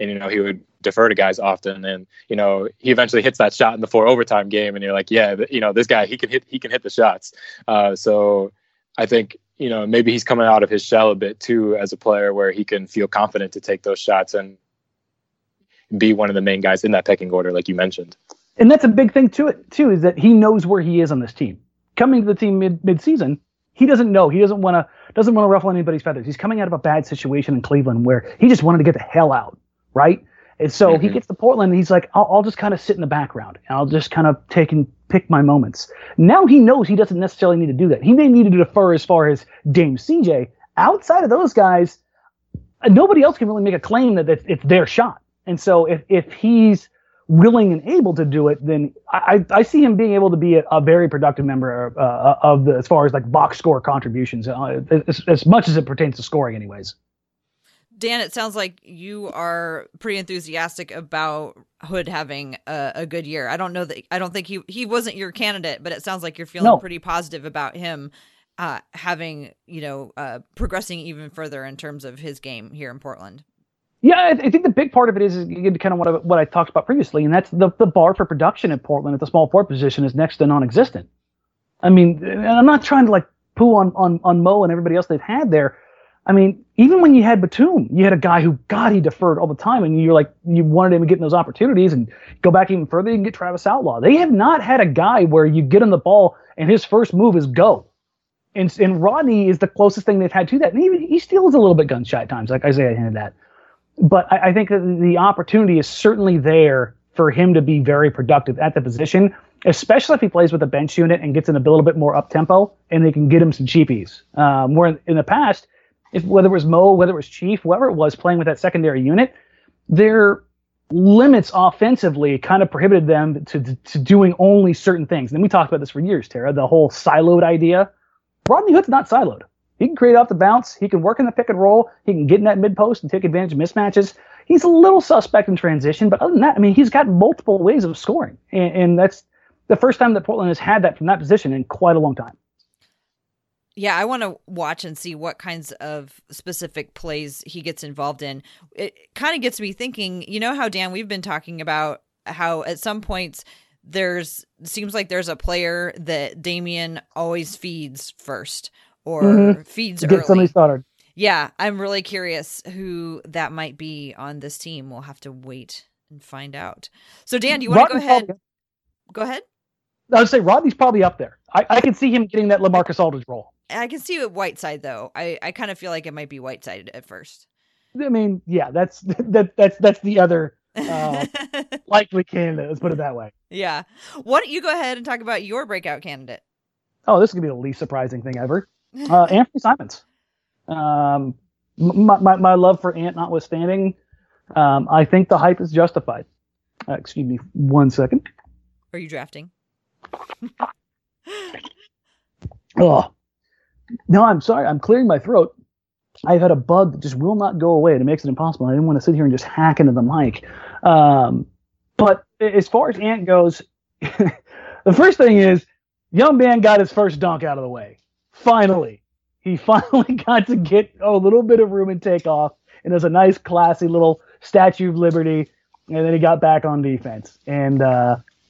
And, he would defer to guys often. And, he eventually hits that shot in the 4 overtime game. And you're like, yeah, this guy, he can hit the shots. So I think, maybe he's coming out of his shell a bit too, as a player where he can feel confident to take those shots and be one of the main guys in that pecking order, like you mentioned. And that's a big thing to it too, is that he knows where he is on this team. Coming to the team mid-season, he doesn't know. He doesn't want to ruffle anybody's feathers. He's coming out of a bad situation in Cleveland where he just wanted to get the hell out, right? And so mm-hmm. He gets to Portland, and he's like, I'll just kind of sit in the background, and I'll just kind of take and pick my moments. Now he knows he doesn't necessarily need to do that. He may need to defer as far as Dame, CJ. Outside of those guys, nobody else can really make a claim that it's their shot. And so if he's willing and able to do it, then I see him being able to be a very productive member of the, as far as like box score contributions, as much as it pertains to scoring anyways. Dan, it sounds like you are pretty enthusiastic about Hood having a good year. I don't think he wasn't your candidate, but it sounds like you're feeling pretty positive about him having, progressing even further in terms of his game here in Portland. Yeah, I think the big part of it is kind of what I talked about previously, and that's the bar for production in Portland at the small forward position is next to non-existent. I mean, and I'm not trying to like poo on Mo and everybody else they've had there. I mean, even when you had Batum, you had a guy who, God, he deferred all the time, and you're like, you wanted him to get those opportunities, and go back even further, you can get Travis Outlaw. They have not had a guy where you get him the ball and his first move is go. And Rodney is the closest thing they've had to that, and even he still is a little bit gun shy at times, like Isaiah hinted at. But I think that the opportunity is certainly there for him to be very productive at the position, especially if he plays with a bench unit and gets in a little bit more up-tempo, and they can get him some cheapies. Where in the past, whether it was Mo, whether it was Chief, whoever it was playing with that secondary unit, their limits offensively kind of prohibited them to doing only certain things. And we talked about this for years, Tara, the whole siloed idea. Rodney Hood's not siloed. He can create off the bounce. He can work in the pick and roll. He can get in that mid-post and take advantage of mismatches. He's a little suspect in transition, but other than that, I mean, he's got multiple ways of scoring. And that's the first time that Portland has had that from that position in quite a long time. Yeah, I want to watch and see what kinds of specific plays he gets involved in. It kind of gets me thinking, how, Dan, we've been talking about how at some points seems like there's a player that Damian always feeds first. Or mm-hmm. feeds get early. Somebody started. Yeah, I'm really curious who that might be on this team. We'll have to wait and find out. So, Dan, do you want to go ahead? Go ahead. I would say Rodney's probably up there. I can see him getting that LaMarcus Aldridge role. I can see it Whiteside, though. I kind of feel like it might be Whiteside at first. I mean, yeah, that's the other likely candidate. Let's put it that way. Yeah. Why don't you go ahead and talk about your breakout candidate? Oh, this is going to be the least surprising thing ever. Anfernee Simons. My love for Ant notwithstanding, I think the hype is justified. Excuse me one second. Are you drafting? Oh. No, I'm sorry. I'm clearing my throat. I've had a bug that just will not go away, and it makes it impossible. I didn't want to sit here and just hack into the mic. But as far as Ant goes, the first thing is, young man got his first dunk out of the way. He finally got to get a little bit of room and take off, and it was a nice, classy little Statue of Liberty, and then he got back on defense. And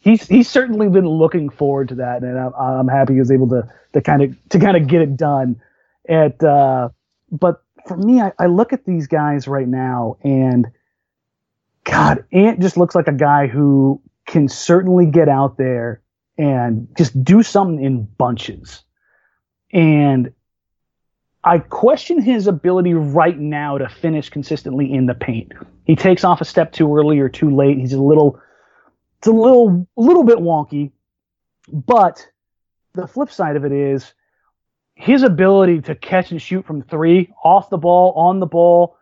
he's certainly been looking forward to that, and I'm happy he was able to kind of get it done. But for me, I look at these guys right now, and God, Ant just looks like a guy who can certainly get out there and just do something in bunches. And I question his ability right now to finish consistently in the paint. He takes off a step too early or too late. He's a little bit wonky. But the flip side of it is his ability to catch and shoot from three, off the ball, on the ball.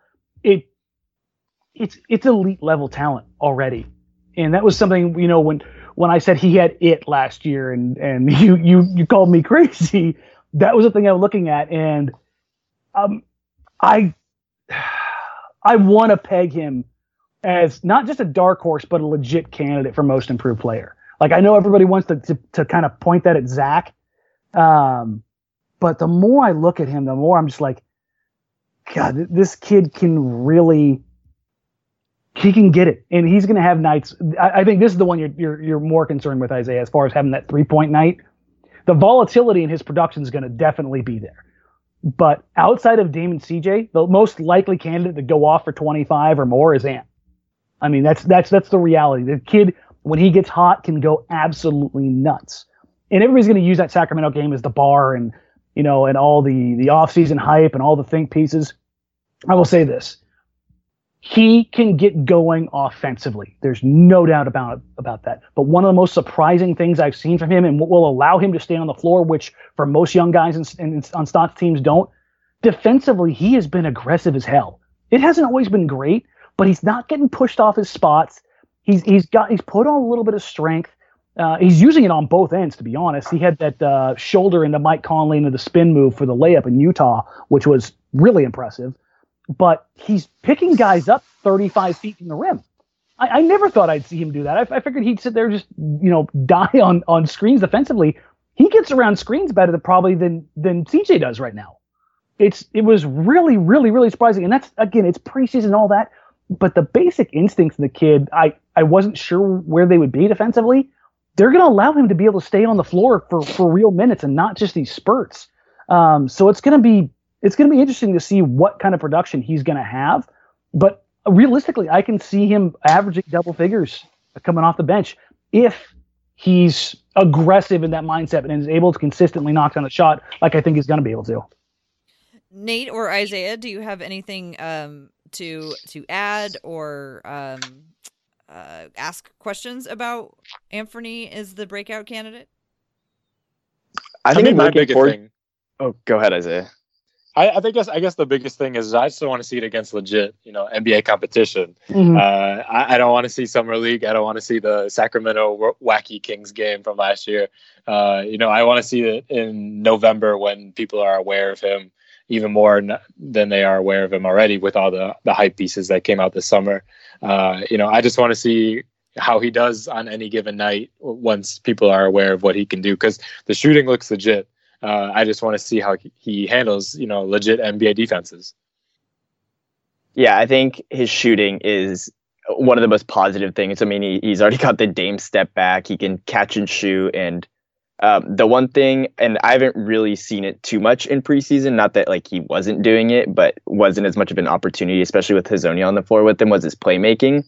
It's elite level talent already. And that was something, you know, when I said he had it last year and you called me crazy, that was the thing I was looking at. And I want to peg him as not just a dark horse, but a legit candidate for most improved player. Like, I know everybody wants to kind of point that at Zach. But the more I look at him, the more I'm just like, God, this kid can really... He can get it, and he's going to have nights. I think this is the one you're more concerned with, Isaiah, as far as having that three-point night. The volatility in his production is going to definitely be there. But outside of Dame and CJ, the most likely candidate to go off for 25 or more is Ant. I mean, that's the reality. The kid, when he gets hot, can go absolutely nuts. And everybody's going to use that Sacramento game as the bar and, you know, and all the off-season hype and all the think pieces. I will say this. He can get going offensively. There's no doubt about that. But one of the most surprising things I've seen from him and what will allow him to stay on the floor, which for most young guys and on Stotts teams don't, defensively, he has been aggressive as hell. It hasn't always been great, but he's not getting pushed off his spots. He's put on a little bit of strength. He's using it on both ends, to be honest. He had that shoulder into Mike Conley into the spin move for the layup in Utah, which was really impressive. But he's picking guys up 35 feet from the rim. I never thought I'd see him do that. I figured he'd sit there and just, you know, die on screens defensively. He gets around screens better than CJ does right now. It was really, really, really surprising. And that's, again, it's preseason and all that. But the basic instincts of the kid, I wasn't sure where they would be defensively. They're going to allow him to be able to stay on the floor for real minutes and not just these spurts. So it's going to be interesting to see what kind of production he's going to have. But realistically, I can see him averaging double figures coming off the bench if he's aggressive in that mindset and is able to consistently knock down a shot like I think he's going to be able to. Nate or Isaiah, do you have anything to add or ask questions about Anfernee as the breakout candidate? I think my biggest thing... Oh, go ahead, Isaiah. I guess the biggest thing is I just don't want to see it against legit, you know, NBA competition. Mm-hmm. I don't want to see Summer League. I don't want to see the Sacramento Wacky Kings game from last year. You know, I want to see it in November when people are aware of him even more than they are aware of him already with all the hype pieces that came out this summer. You know, I just want to see how he does on any given night once people are aware of what he can do because the shooting looks legit. I just want to see how he handles, you know, legit NBA defenses. Yeah, I think his shooting is one of the most positive things. I mean, he's already got the Dame step back. He can catch and shoot. And the one thing, and I haven't really seen it too much in preseason, not that like he wasn't doing it, but wasn't as much of an opportunity, especially with Hazonia on the floor with him, was his playmaking.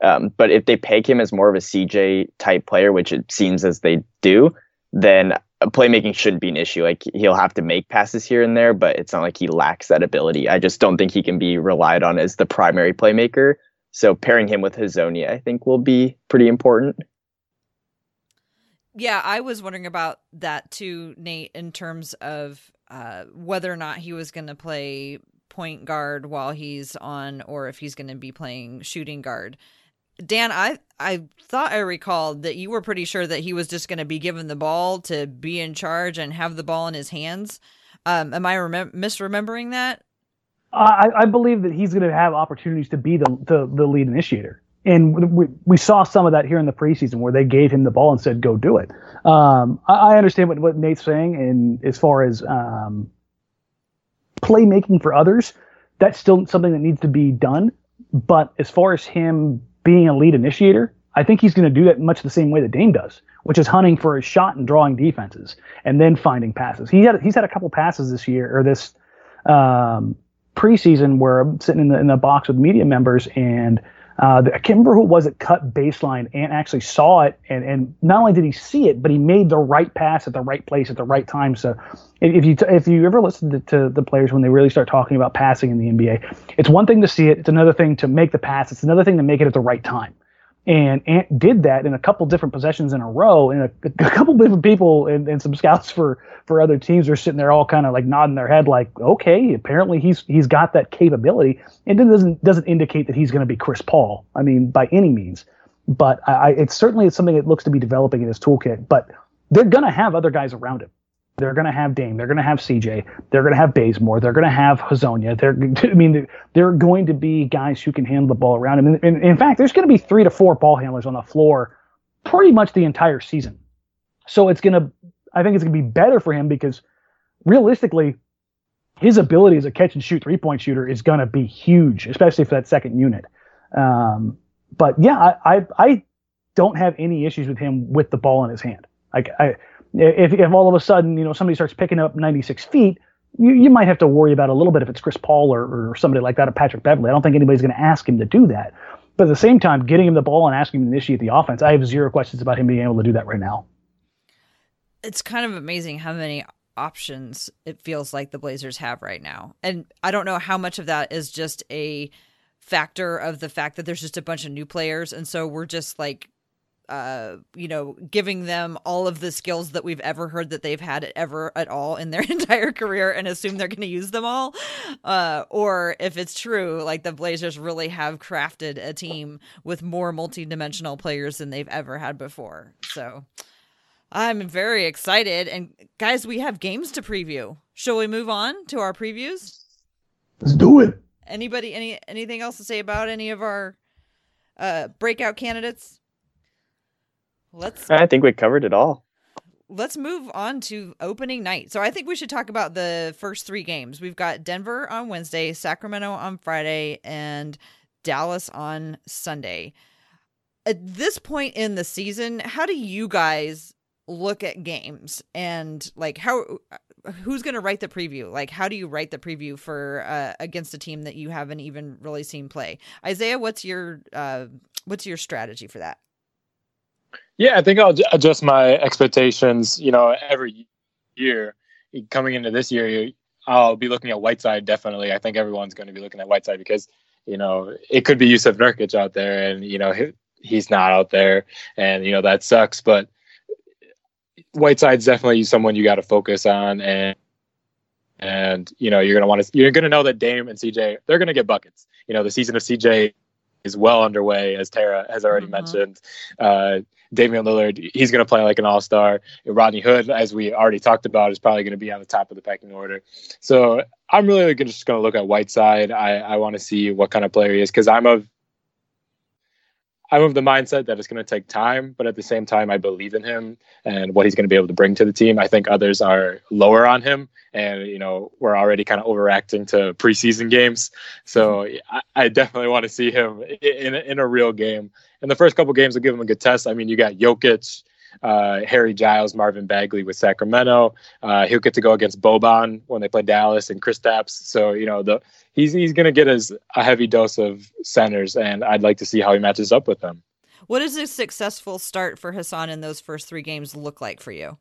But if they peg him as more of a CJ type player, which it seems as they do, then playmaking shouldn't be an issue. Like he'll have to make passes here and there, but it's not like he lacks that ability. I just don't think he can be relied on as the primary playmaker. So pairing him with Hazonia, I think, will be pretty important. Yeah, I was wondering about that too, Nate, in terms of whether or not he was going to play point guard while he's on, or if he's going to be playing shooting guard. Dan, I thought I recalled that you were pretty sure that he was just going to be given the ball to be in charge and have the ball in his hands. Am I misremembering that? I believe that he's going to have opportunities to be the lead initiator. And we saw some of that here in the preseason where they gave him the ball and said, go do it. I understand what Nate's saying. And as far as playmaking for others, that's still something that needs to be done. But as far as him being a lead initiator, I think he's going to do that much the same way that Dame does, which is hunting for his shot and drawing defenses and then finding passes. He's had a couple passes this year or this preseason where I'm sitting in the box with media members and I can't remember who it was that cut baseline and actually saw it. And not only did he see it, but he made the right pass at the right place at the right time. So if you ever listen to the players when they really start talking about passing in the NBA, it's one thing to see it. It's another thing to make the pass. It's another thing to make it at the right time. And Ant did that in a couple different possessions in a row, and a couple different people and some scouts for other teams are sitting there all kind of like nodding their head like, okay, apparently he's got that capability. And it doesn't indicate that he's going to be Chris Paul, I mean, by any means. But it's certainly something that looks to be developing in his toolkit. But they're going to have other guys around him. They're going to have Dame. They're going to have CJ. They're going to have Bazemore. They're going to have Hazonia. They're going to be guys who can handle the ball around him. And in fact, there's going to be 3 to 4 ball handlers on the floor pretty much the entire season. So I think it's going to be better for him because realistically, his ability as a catch and shoot 3-point shooter is going to be huge, especially for that second unit. But yeah, I don't have any issues with him with the ball in his hand. Like If all of a sudden, you know, somebody starts picking up 96 feet, you might have to worry about a little bit if it's Chris Paul or somebody like that or Patrick Beverly. I don't think anybody's going to ask him to do that. But at the same time, getting him the ball and asking him to initiate the offense, I have zero questions about him being able to do that right now. It's kind of amazing how many options it feels like the Blazers have right now. And I don't know how much of that is just a factor of the fact that there's just a bunch of new players. And so we're just like, giving them all of the skills that we've ever heard that they've had ever at all in their entire career and assume they're going to use them all. Or if it's true, like the Blazers really have crafted a team with more multidimensional players than they've ever had before. So I'm very excited. And guys, we have games to preview. Shall we move on to our previews? Let's do it. Anybody, anything else to say about any of our breakout candidates? I think we covered it all. Let's move on to opening night. So I think we should talk about the first 3 games. We've got Denver on Wednesday, Sacramento on Friday, and Dallas on Sunday. At this point in the season, how do you guys look at games? And like, who's going to write the preview? Like, how do you write the preview for against a team that you haven't even really seen play? Isaiah, what's your strategy for that? Yeah, I think I'll adjust my expectations, you know, every year. Coming into this year, I'll be looking at Whiteside, definitely. I think everyone's going to be looking at Whiteside because, you know, it could be Jusuf Nurkic out there and, you know, he's not out there and, you know, that sucks. But Whiteside's definitely someone you got to focus on and you know, you're going to know that Dame and CJ, they're going to get buckets. You know, the season of CJ is well underway, as Tara has already mentioned. Damian Lillard, he's going to play like an all-star. Rodney Hood, as we already talked about, is probably going to be on the top of the pecking order. So I'm really just going to look at Whiteside. I want to see what kind of player he is because I'm of the mindset that it's going to take time, but at the same time, I believe in him and what he's going to be able to bring to the team. I think others are lower on him, and you know we're already kind of overreacting to preseason games. So I definitely want to see him in a real game. And the first couple games will give him a good test. I mean, you got Jokic, Harry Giles, Marvin Bagley with Sacramento. He'll get to go against Boban when they play Dallas and Kristaps. So you know he's going to get a heavy dose of centers, and I'd like to see how he matches up with them. What does a successful start for Hassan in those first 3 games look like for you?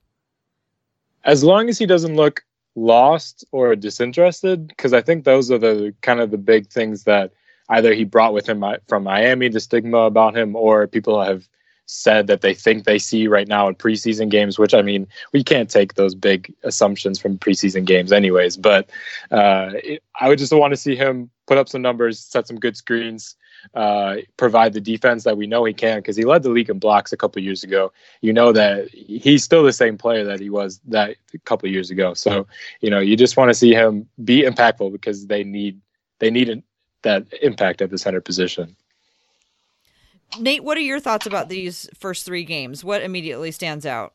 As long as he doesn't look lost or disinterested, because I think those are the kind of the big things that either he brought with him from Miami, the stigma about him, or people have said that they think they see right now in preseason games, which, I mean, we can't take those big assumptions from preseason games anyways. But I would just want to see him put up some numbers, set some good screens, provide the defense that we know he can because he led the league in blocks a couple years ago. You know that he's still the same player that he was that a couple years ago. So, you know, you just want to see him be impactful because they need that impact at the center position. Nate, what are your thoughts about these first 3 games? What immediately stands out?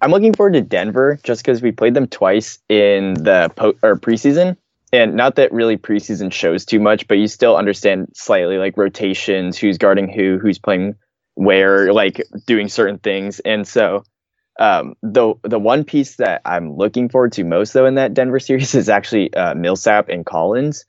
I'm looking forward to Denver just because we played them twice in the preseason, And not that really preseason shows too much, but you still understand slightly like rotations, who's guarding who, who's playing where, like doing certain things. And so the one piece that I'm looking forward to most, though, in that Denver series is actually Millsap and Collins,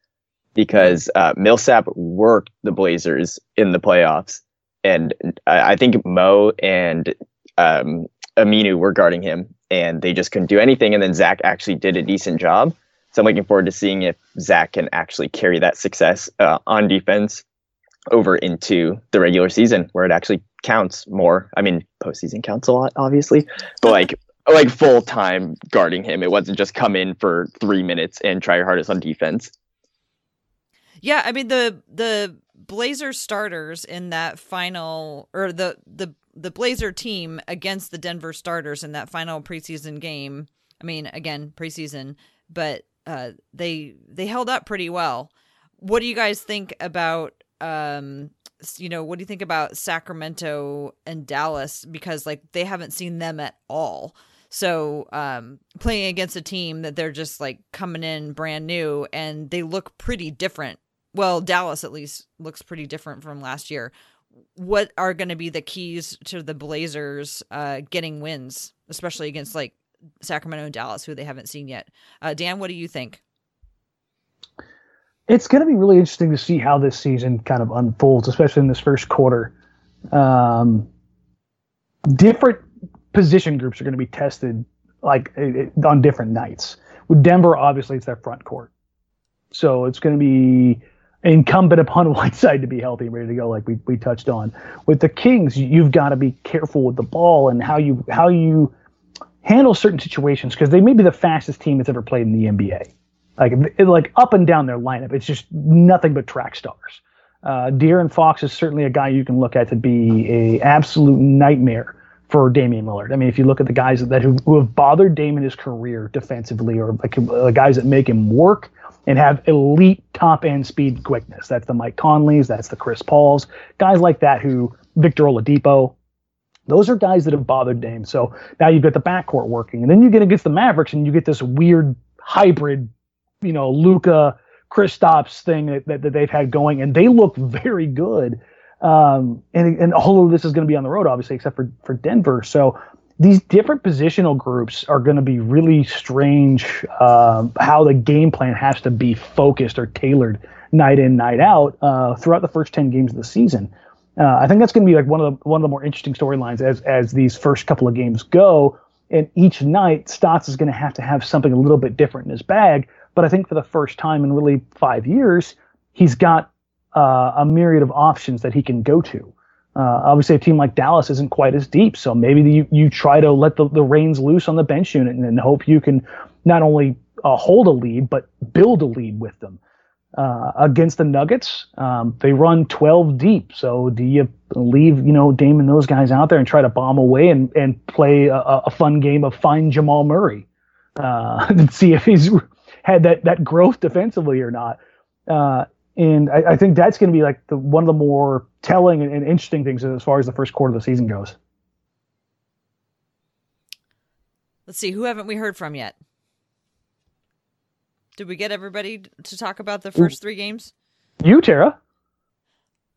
because Millsap worked the Blazers in the playoffs. And I think Mo and Aminu were guarding him, and they just couldn't do anything. And then Zach actually did a decent job. So I'm looking forward to seeing if Zach can actually carry that success on defense over into the regular season, where it actually counts more. I mean, postseason counts a lot, obviously, but like full time guarding him. It wasn't just come in for 3 minutes and try your hardest on defense. Yeah, I mean, the Blazers starters in that final, or the Blazer team against the Denver starters in that final preseason game. I mean, again, preseason, but they held up pretty well. What do you guys think about what do you think about Sacramento and Dallas, because like they haven't seen them at all, so playing against a team that they're just like coming in brand new, and they look pretty different. Well, Dallas at least looks pretty different from last year. What are going to be the keys to the Blazers getting wins, especially against like Sacramento and Dallas, who they haven't seen yet? Dan, what do you think? It's going to be really interesting to see how this season kind of unfolds, especially in this first quarter. Different position groups are going to be tested like on different nights. With Denver, obviously, it's their front court. So it's going to be incumbent upon Whiteside to be healthy and ready to go, like we touched on. With the Kings, you've got to be careful with the ball and how you handle certain situations, because they may be the fastest team that's ever played in the NBA. Like up and down their lineup, it's just nothing but track stars. De'Aaron Fox is certainly a guy you can look at to be a absolute nightmare for Damian Lillard. I mean, if you look at the guys that who have bothered Dame in his career defensively, or like the guys that make him work and have elite top-end speed and quickness. That's the Mike Conleys, that's the Chris Pauls, guys like that who, Victor Oladipo. Those are guys that have bothered Dame. So now you've got the backcourt working. And then you get against the Mavericks and you get this weird hybrid, Luka, Kristaps thing that they've had going. And they look very good. And all of this is going to be on the road, obviously, except for Denver. So these different positional groups are going to be really strange how the game plan has to be focused or tailored night in, night out throughout the first 10 games of the season. I think that's going to be like one of the more interesting storylines as these first couple of games go. And each night, Stotts is going to have something a little bit different in his bag. But I think for the first time in really 5 years, he's got a myriad of options that he can go to. Obviously, a team like Dallas isn't quite as deep, so maybe you try to let the reins loose on the bench unit and hope you can not only hold a lead, but build a lead with them. Against the Nuggets, they run 12 deep. So do you leave, Dame and those guys out there and try to bomb away and play a fun game of find Jamal Murray and see if he's had that growth defensively or not? And I think that's going to be like one of the more telling and interesting things as far as the first quarter of the season goes. Let's see, who haven't we heard from yet? Did we get everybody to talk about the first three games? You, Tara.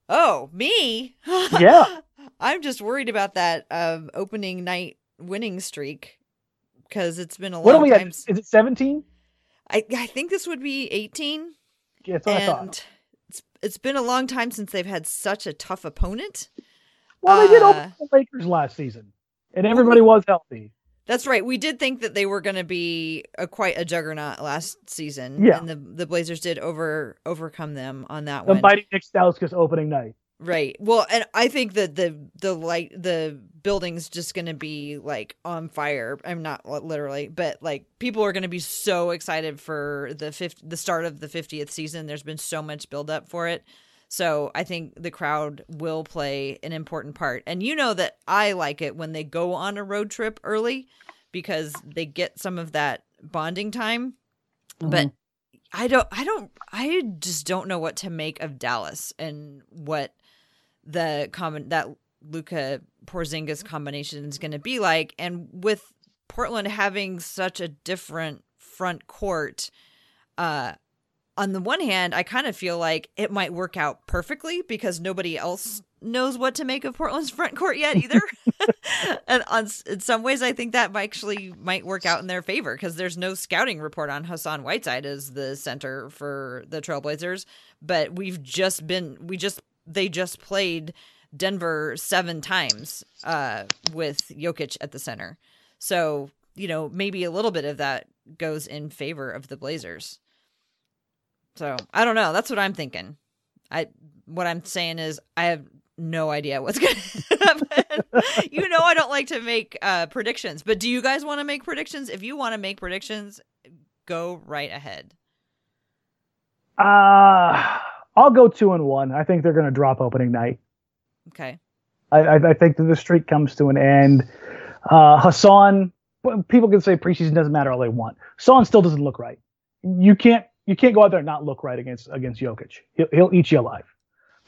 Oh, me? Yeah. I'm just worried about that opening night winning streak, because it's been a long time. At? Is it 17? I think this would be 18. Yeah, that's what I thought. It's been a long time since they've had such a tough opponent. Well, they did open the Lakers last season, and everybody was healthy. That's right. We did think that they were going to be quite a juggernaut last season, yeah. And the Blazers did overcome them on that one. The mighty Nick Stauskas opening night, right? Well, and I think that the building's just going to be like on fire. I'm not literally, but like people are going to be so excited for the start of the 50th season. There's been so much buildup for it, so I think the crowd will play an important part. And that I like it when they go on a road trip early, because they get some of that bonding time. Mm-hmm. But I just don't know what to make of Dallas and what that Luka Porzingis combination is going to be like. And with Portland having such a different front court, on the one hand, I kind of feel like it might work out perfectly because nobody else knows what to make of Portland's front court yet either. And in some ways, I think that might work out in their favor because there's no scouting report on Hassan Whiteside as the center for the Trailblazers. But they just played Denver 7 times with Jokic at the center. So, maybe a little bit of that goes in favor of the Blazers. So I don't know. That's what I'm thinking. What I'm saying is I have no idea what's going to happen. I don't like to make predictions, but do you guys want to make predictions? If you want to make predictions, go right ahead. I'll go 2-1. I think they're going to drop opening night. Okay. I think that the streak comes to an end. Hassan, people can say preseason doesn't matter all they want. Hassan still doesn't look right. You can't go out there and not look right against Jokic. He'll eat you alive.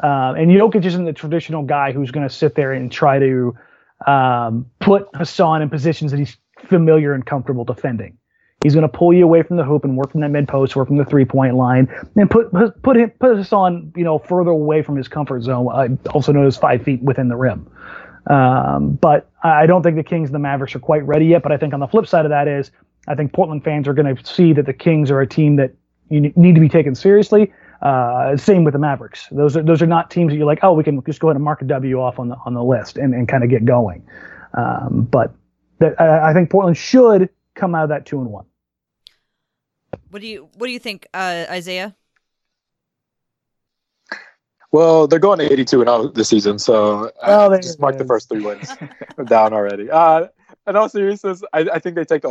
And Jokic isn't the traditional guy who's going to sit there and try to put Hassan in positions that he's familiar and comfortable defending. He's going to pull you away from the hoop and work from that mid post, work from the 3-point line, and put Hassan further away from his comfort zone. I also noticed 5 feet within the rim. But I don't think the Kings and the Mavericks are quite ready yet. But I think on the flip side of that is, I think Portland fans are going to see that the Kings are a team that you need to be taken seriously. Same with the Mavericks. Those are not teams that you're like, oh, we can just go ahead and mark a W off on the list and kind of get going. But I think Portland should come out of that 2-1. What do you think, Isaiah? Well, they're going to 82-0 this season, so just mark the first 3 wins down already. In all seriousness, I think they take the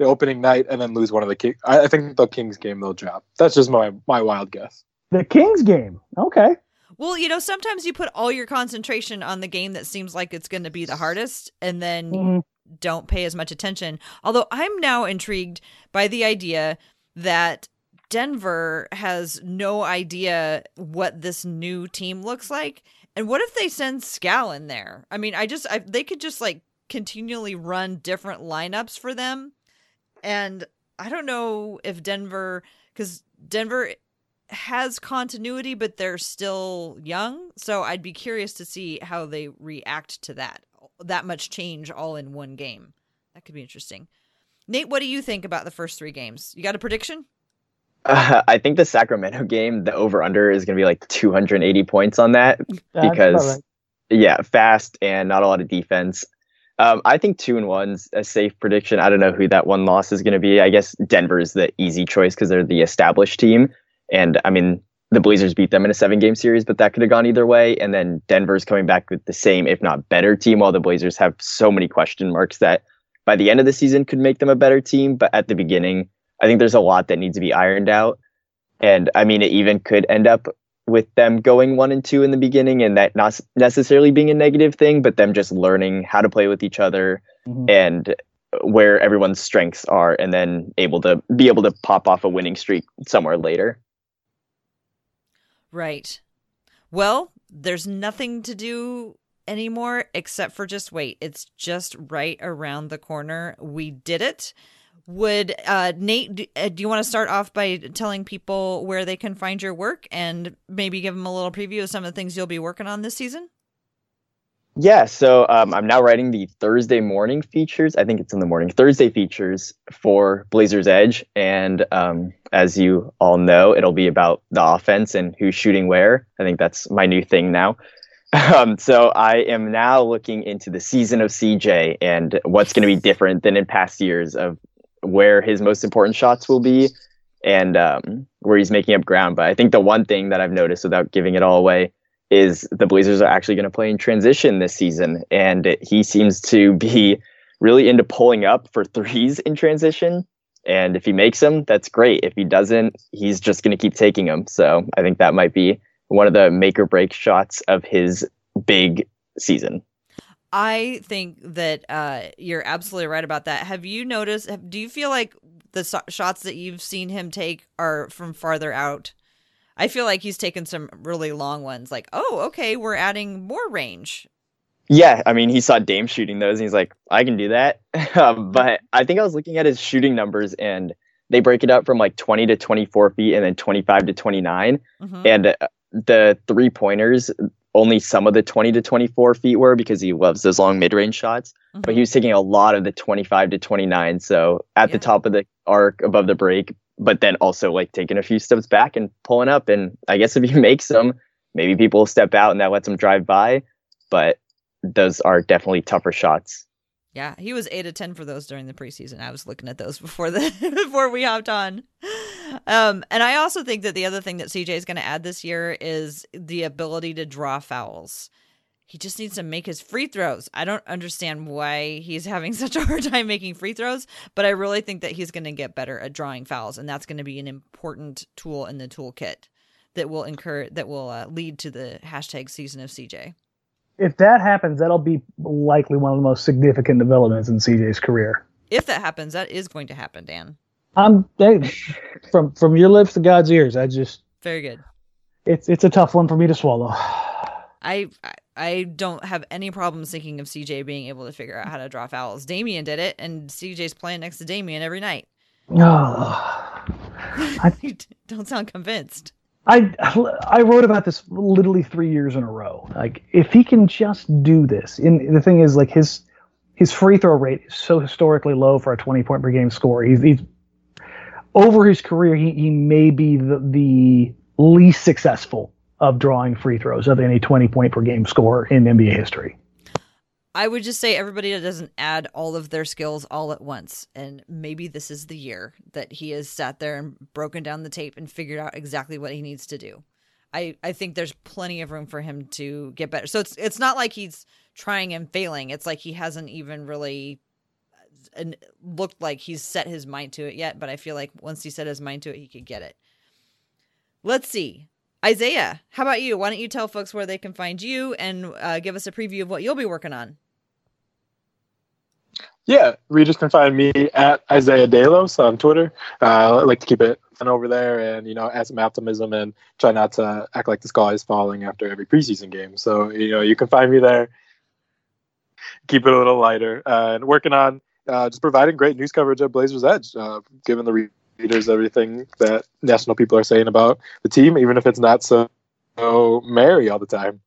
opening night and then lose one of the Kings. I think the Kings game they'll drop. That's just my wild guess. The Kings game. Okay. Well, sometimes you put all your concentration on the game that seems like it's going to be the hardest and then don't pay as much attention. Although I'm now intrigued by the idea that Denver has no idea what this new team looks like. And what if they send Skal in there? I mean, they could just like continually run different lineups for them. And I don't know if Denver has continuity, but they're still young. So I'd be curious to see how they react to that much change all in one game. That could be interesting. Nate, what do you think about the first 3 games? You got a prediction? I think the Sacramento game, the over-under is going to be like 280 points on that because, fast and not a lot of defense. I think 2-1's a safe prediction. I don't know who that one loss is going to be. I guess Denver is the easy choice because they're the established team. And, I mean, the Blazers beat them in a 7-game series, but that could have gone either way. And then Denver's coming back with the same, if not better, team, while the Blazers have so many question marks that by the end of the season could make them a better team. But at the beginning, I think there's a lot that needs to be ironed out. And, I mean, it even could end up with them going 1-2 in the beginning and that not necessarily being a negative thing, but them just learning how to play with each other and where everyone's strengths are and then be able to pop off a winning streak somewhere later. Right. Well, there's nothing to do anymore except for just wait. It's just right around the corner. We did it. Would Nate, do you want to start off by telling people where they can find your work and maybe give them a little preview of some of the things you'll be working on this season? Yeah, so I'm now writing the Thursday morning features. I think it's in the morning. Thursday features for Blazers Edge. And as you all know, it'll be about the offense and who's shooting where. I think that's my new thing now. So I am now looking into the season of CJ and what's going to be different than in past years of where his most important shots will be and where he's making up ground. But I think the one thing that I've noticed without giving it all away is the Blazers are actually going to play in transition this season. And he seems to be really into pulling up for threes in transition. And if he makes them, that's great. If he doesn't, he's just going to keep taking them. So I think that might be one of the make or break shots of his big season. I think that you're absolutely right about that. Have you noticed? Do you feel like the shots that you've seen him take are from farther out? I feel like he's taken some really long ones. Like, oh, okay, we're adding more range. Yeah, I mean, he saw Dame shooting those, and he's like, I can do that. But I think I was looking at his shooting numbers, and they break it up from like 20 to 24 feet and then 25 to 29. Mm-hmm. And the three pointers, only some of the 20 to 24 feet were, because he loves those long mid-range shots. Mm-hmm. But he was taking a lot of the 25 to 29. So at the top of the arc above the break, but then also like taking a few steps back and pulling up. And I guess if he makes them, maybe people will step out and that lets them drive by. But those are definitely tougher shots. Yeah, he was 8 of 10 for those during the preseason. I was looking at those before we hopped on. And I also think that the other thing that CJ is going to add this year is the ability to draw fouls. He just needs to make his free throws. I don't understand why he's having such a hard time making free throws, but I really think that he's going to get better at drawing fouls, and that's going to be an important tool in the toolkit that will lead to the hashtag season of CJ. If that happens, that'll be likely one of the most significant developments in CJ's career. If that happens, that is going to happen, Dan. From your lips to God's ears. I just very good. It's a tough one for me to swallow. I don't have any problems thinking of CJ being able to figure out how to draw fouls. Damian did it, and CJ's playing next to Damian every night. Oh, you don't sound convinced. I wrote about this literally 3 years in a row. Like, if he can just do this, and the thing is, like, his free throw rate is so historically low for a 20-point per game scorer. He's over his career, he may be the least successful of drawing free throws of any 20-point per game scorer in NBA history. I would just say everybody that doesn't add all of their skills all at once. And maybe this is the year that he has sat there and broken down the tape and figured out exactly what he needs to do. I think there's plenty of room for him to get better. So it's not like he's trying and failing. It's like he hasn't even really looked like he's set his mind to it yet. But I feel like once he set his mind to it, he could get it. Let's see. Isaiah, how about you? Why don't you tell folks where they can find you and give us a preview of what you'll be working on? Yeah, readers can find me at Isaiah De Los on Twitter. I like to keep it fun over there and, add some optimism and try not to act like the sky is falling after every preseason game. So, you can find me there. Keep it a little lighter. And working on just providing great news coverage at Blazers Edge, given the readers everything that national people are saying about the team, even if it's not so merry all the time.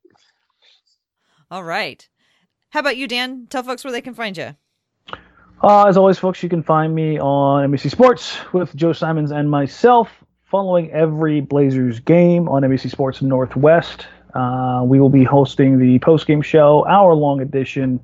All right. How about you, Dan? Tell folks where they can find you. As always, folks, you can find me on NBC Sports with Joe Simons and myself following every Blazers game on NBC Sports Northwest. We will be hosting the post-game show, hour-long edition,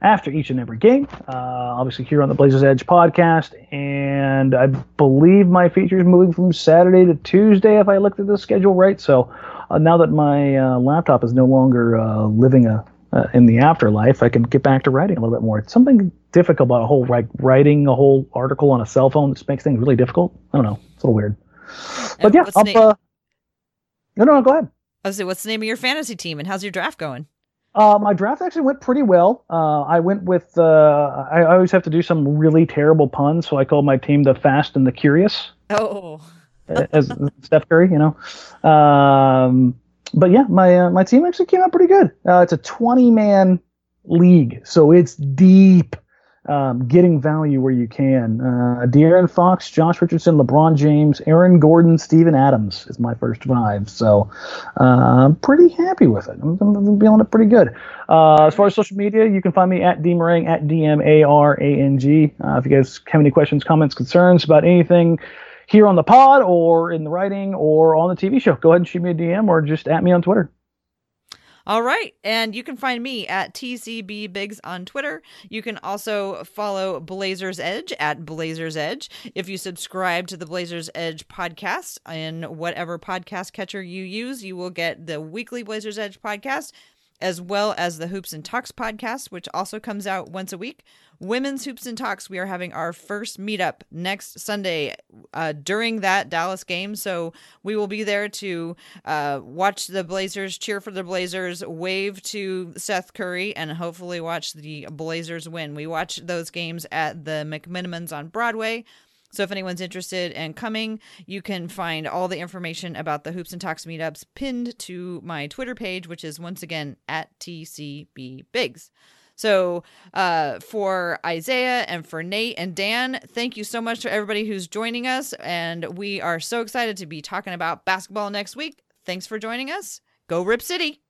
after each and every game, obviously here on the Blazers Edge podcast. And I believe my feature is moving from Saturday to Tuesday, if I looked at the schedule right. So now that my laptop is no longer living in the afterlife, I can get back to writing a little bit more. It's something difficult about writing a whole article on a cell phone. This makes things really difficult. I don't know. It's a little weird. But yeah, no, go ahead. I was saying, what's the name of your fantasy team and how's your draft going? My draft actually went pretty well. I went with, I always have to do some really terrible puns, so I called my team the Fast and the Curious. Oh. As Steph Curry, But yeah, my team actually came out pretty good. It's a 20-man league, so it's deep. Getting value where you can. De'Aaron Fox, Josh Richardson, LeBron James, Aaron Gordon, Steven Adams is my first five. So I'm pretty happy with it. I'm feeling it pretty good. As far as social media, you can find me at DMarang, at DMARANG. If you guys have any questions, comments, concerns about anything here on the pod or in the writing or on the TV show, go ahead and shoot me a DM or just at me on Twitter. All right. And you can find me at TCBBiggs on Twitter. You can also follow Blazers Edge at Blazers Edge. If you subscribe to the Blazers Edge podcast in whatever podcast catcher you use, you will get the weekly Blazers Edge podcast, as well as the Hoops and Talks podcast, which also comes out once a week. Women's Hoops and Talks, we are having our first meetup next Sunday during that Dallas game. So we will be there to watch the Blazers, cheer for the Blazers, wave to Seth Curry, and hopefully watch the Blazers win. We watch those games at the McMinimans on Broadway. So if anyone's interested in coming, you can find all the information about the Hoops and Talks meetups pinned to my Twitter page, which is once again at TCBBiggs. So for Isaiah and for Nate and Dan, thank you so much to everybody who's joining us. And we are so excited to be talking about basketball next week. Thanks for joining us. Go Rip City.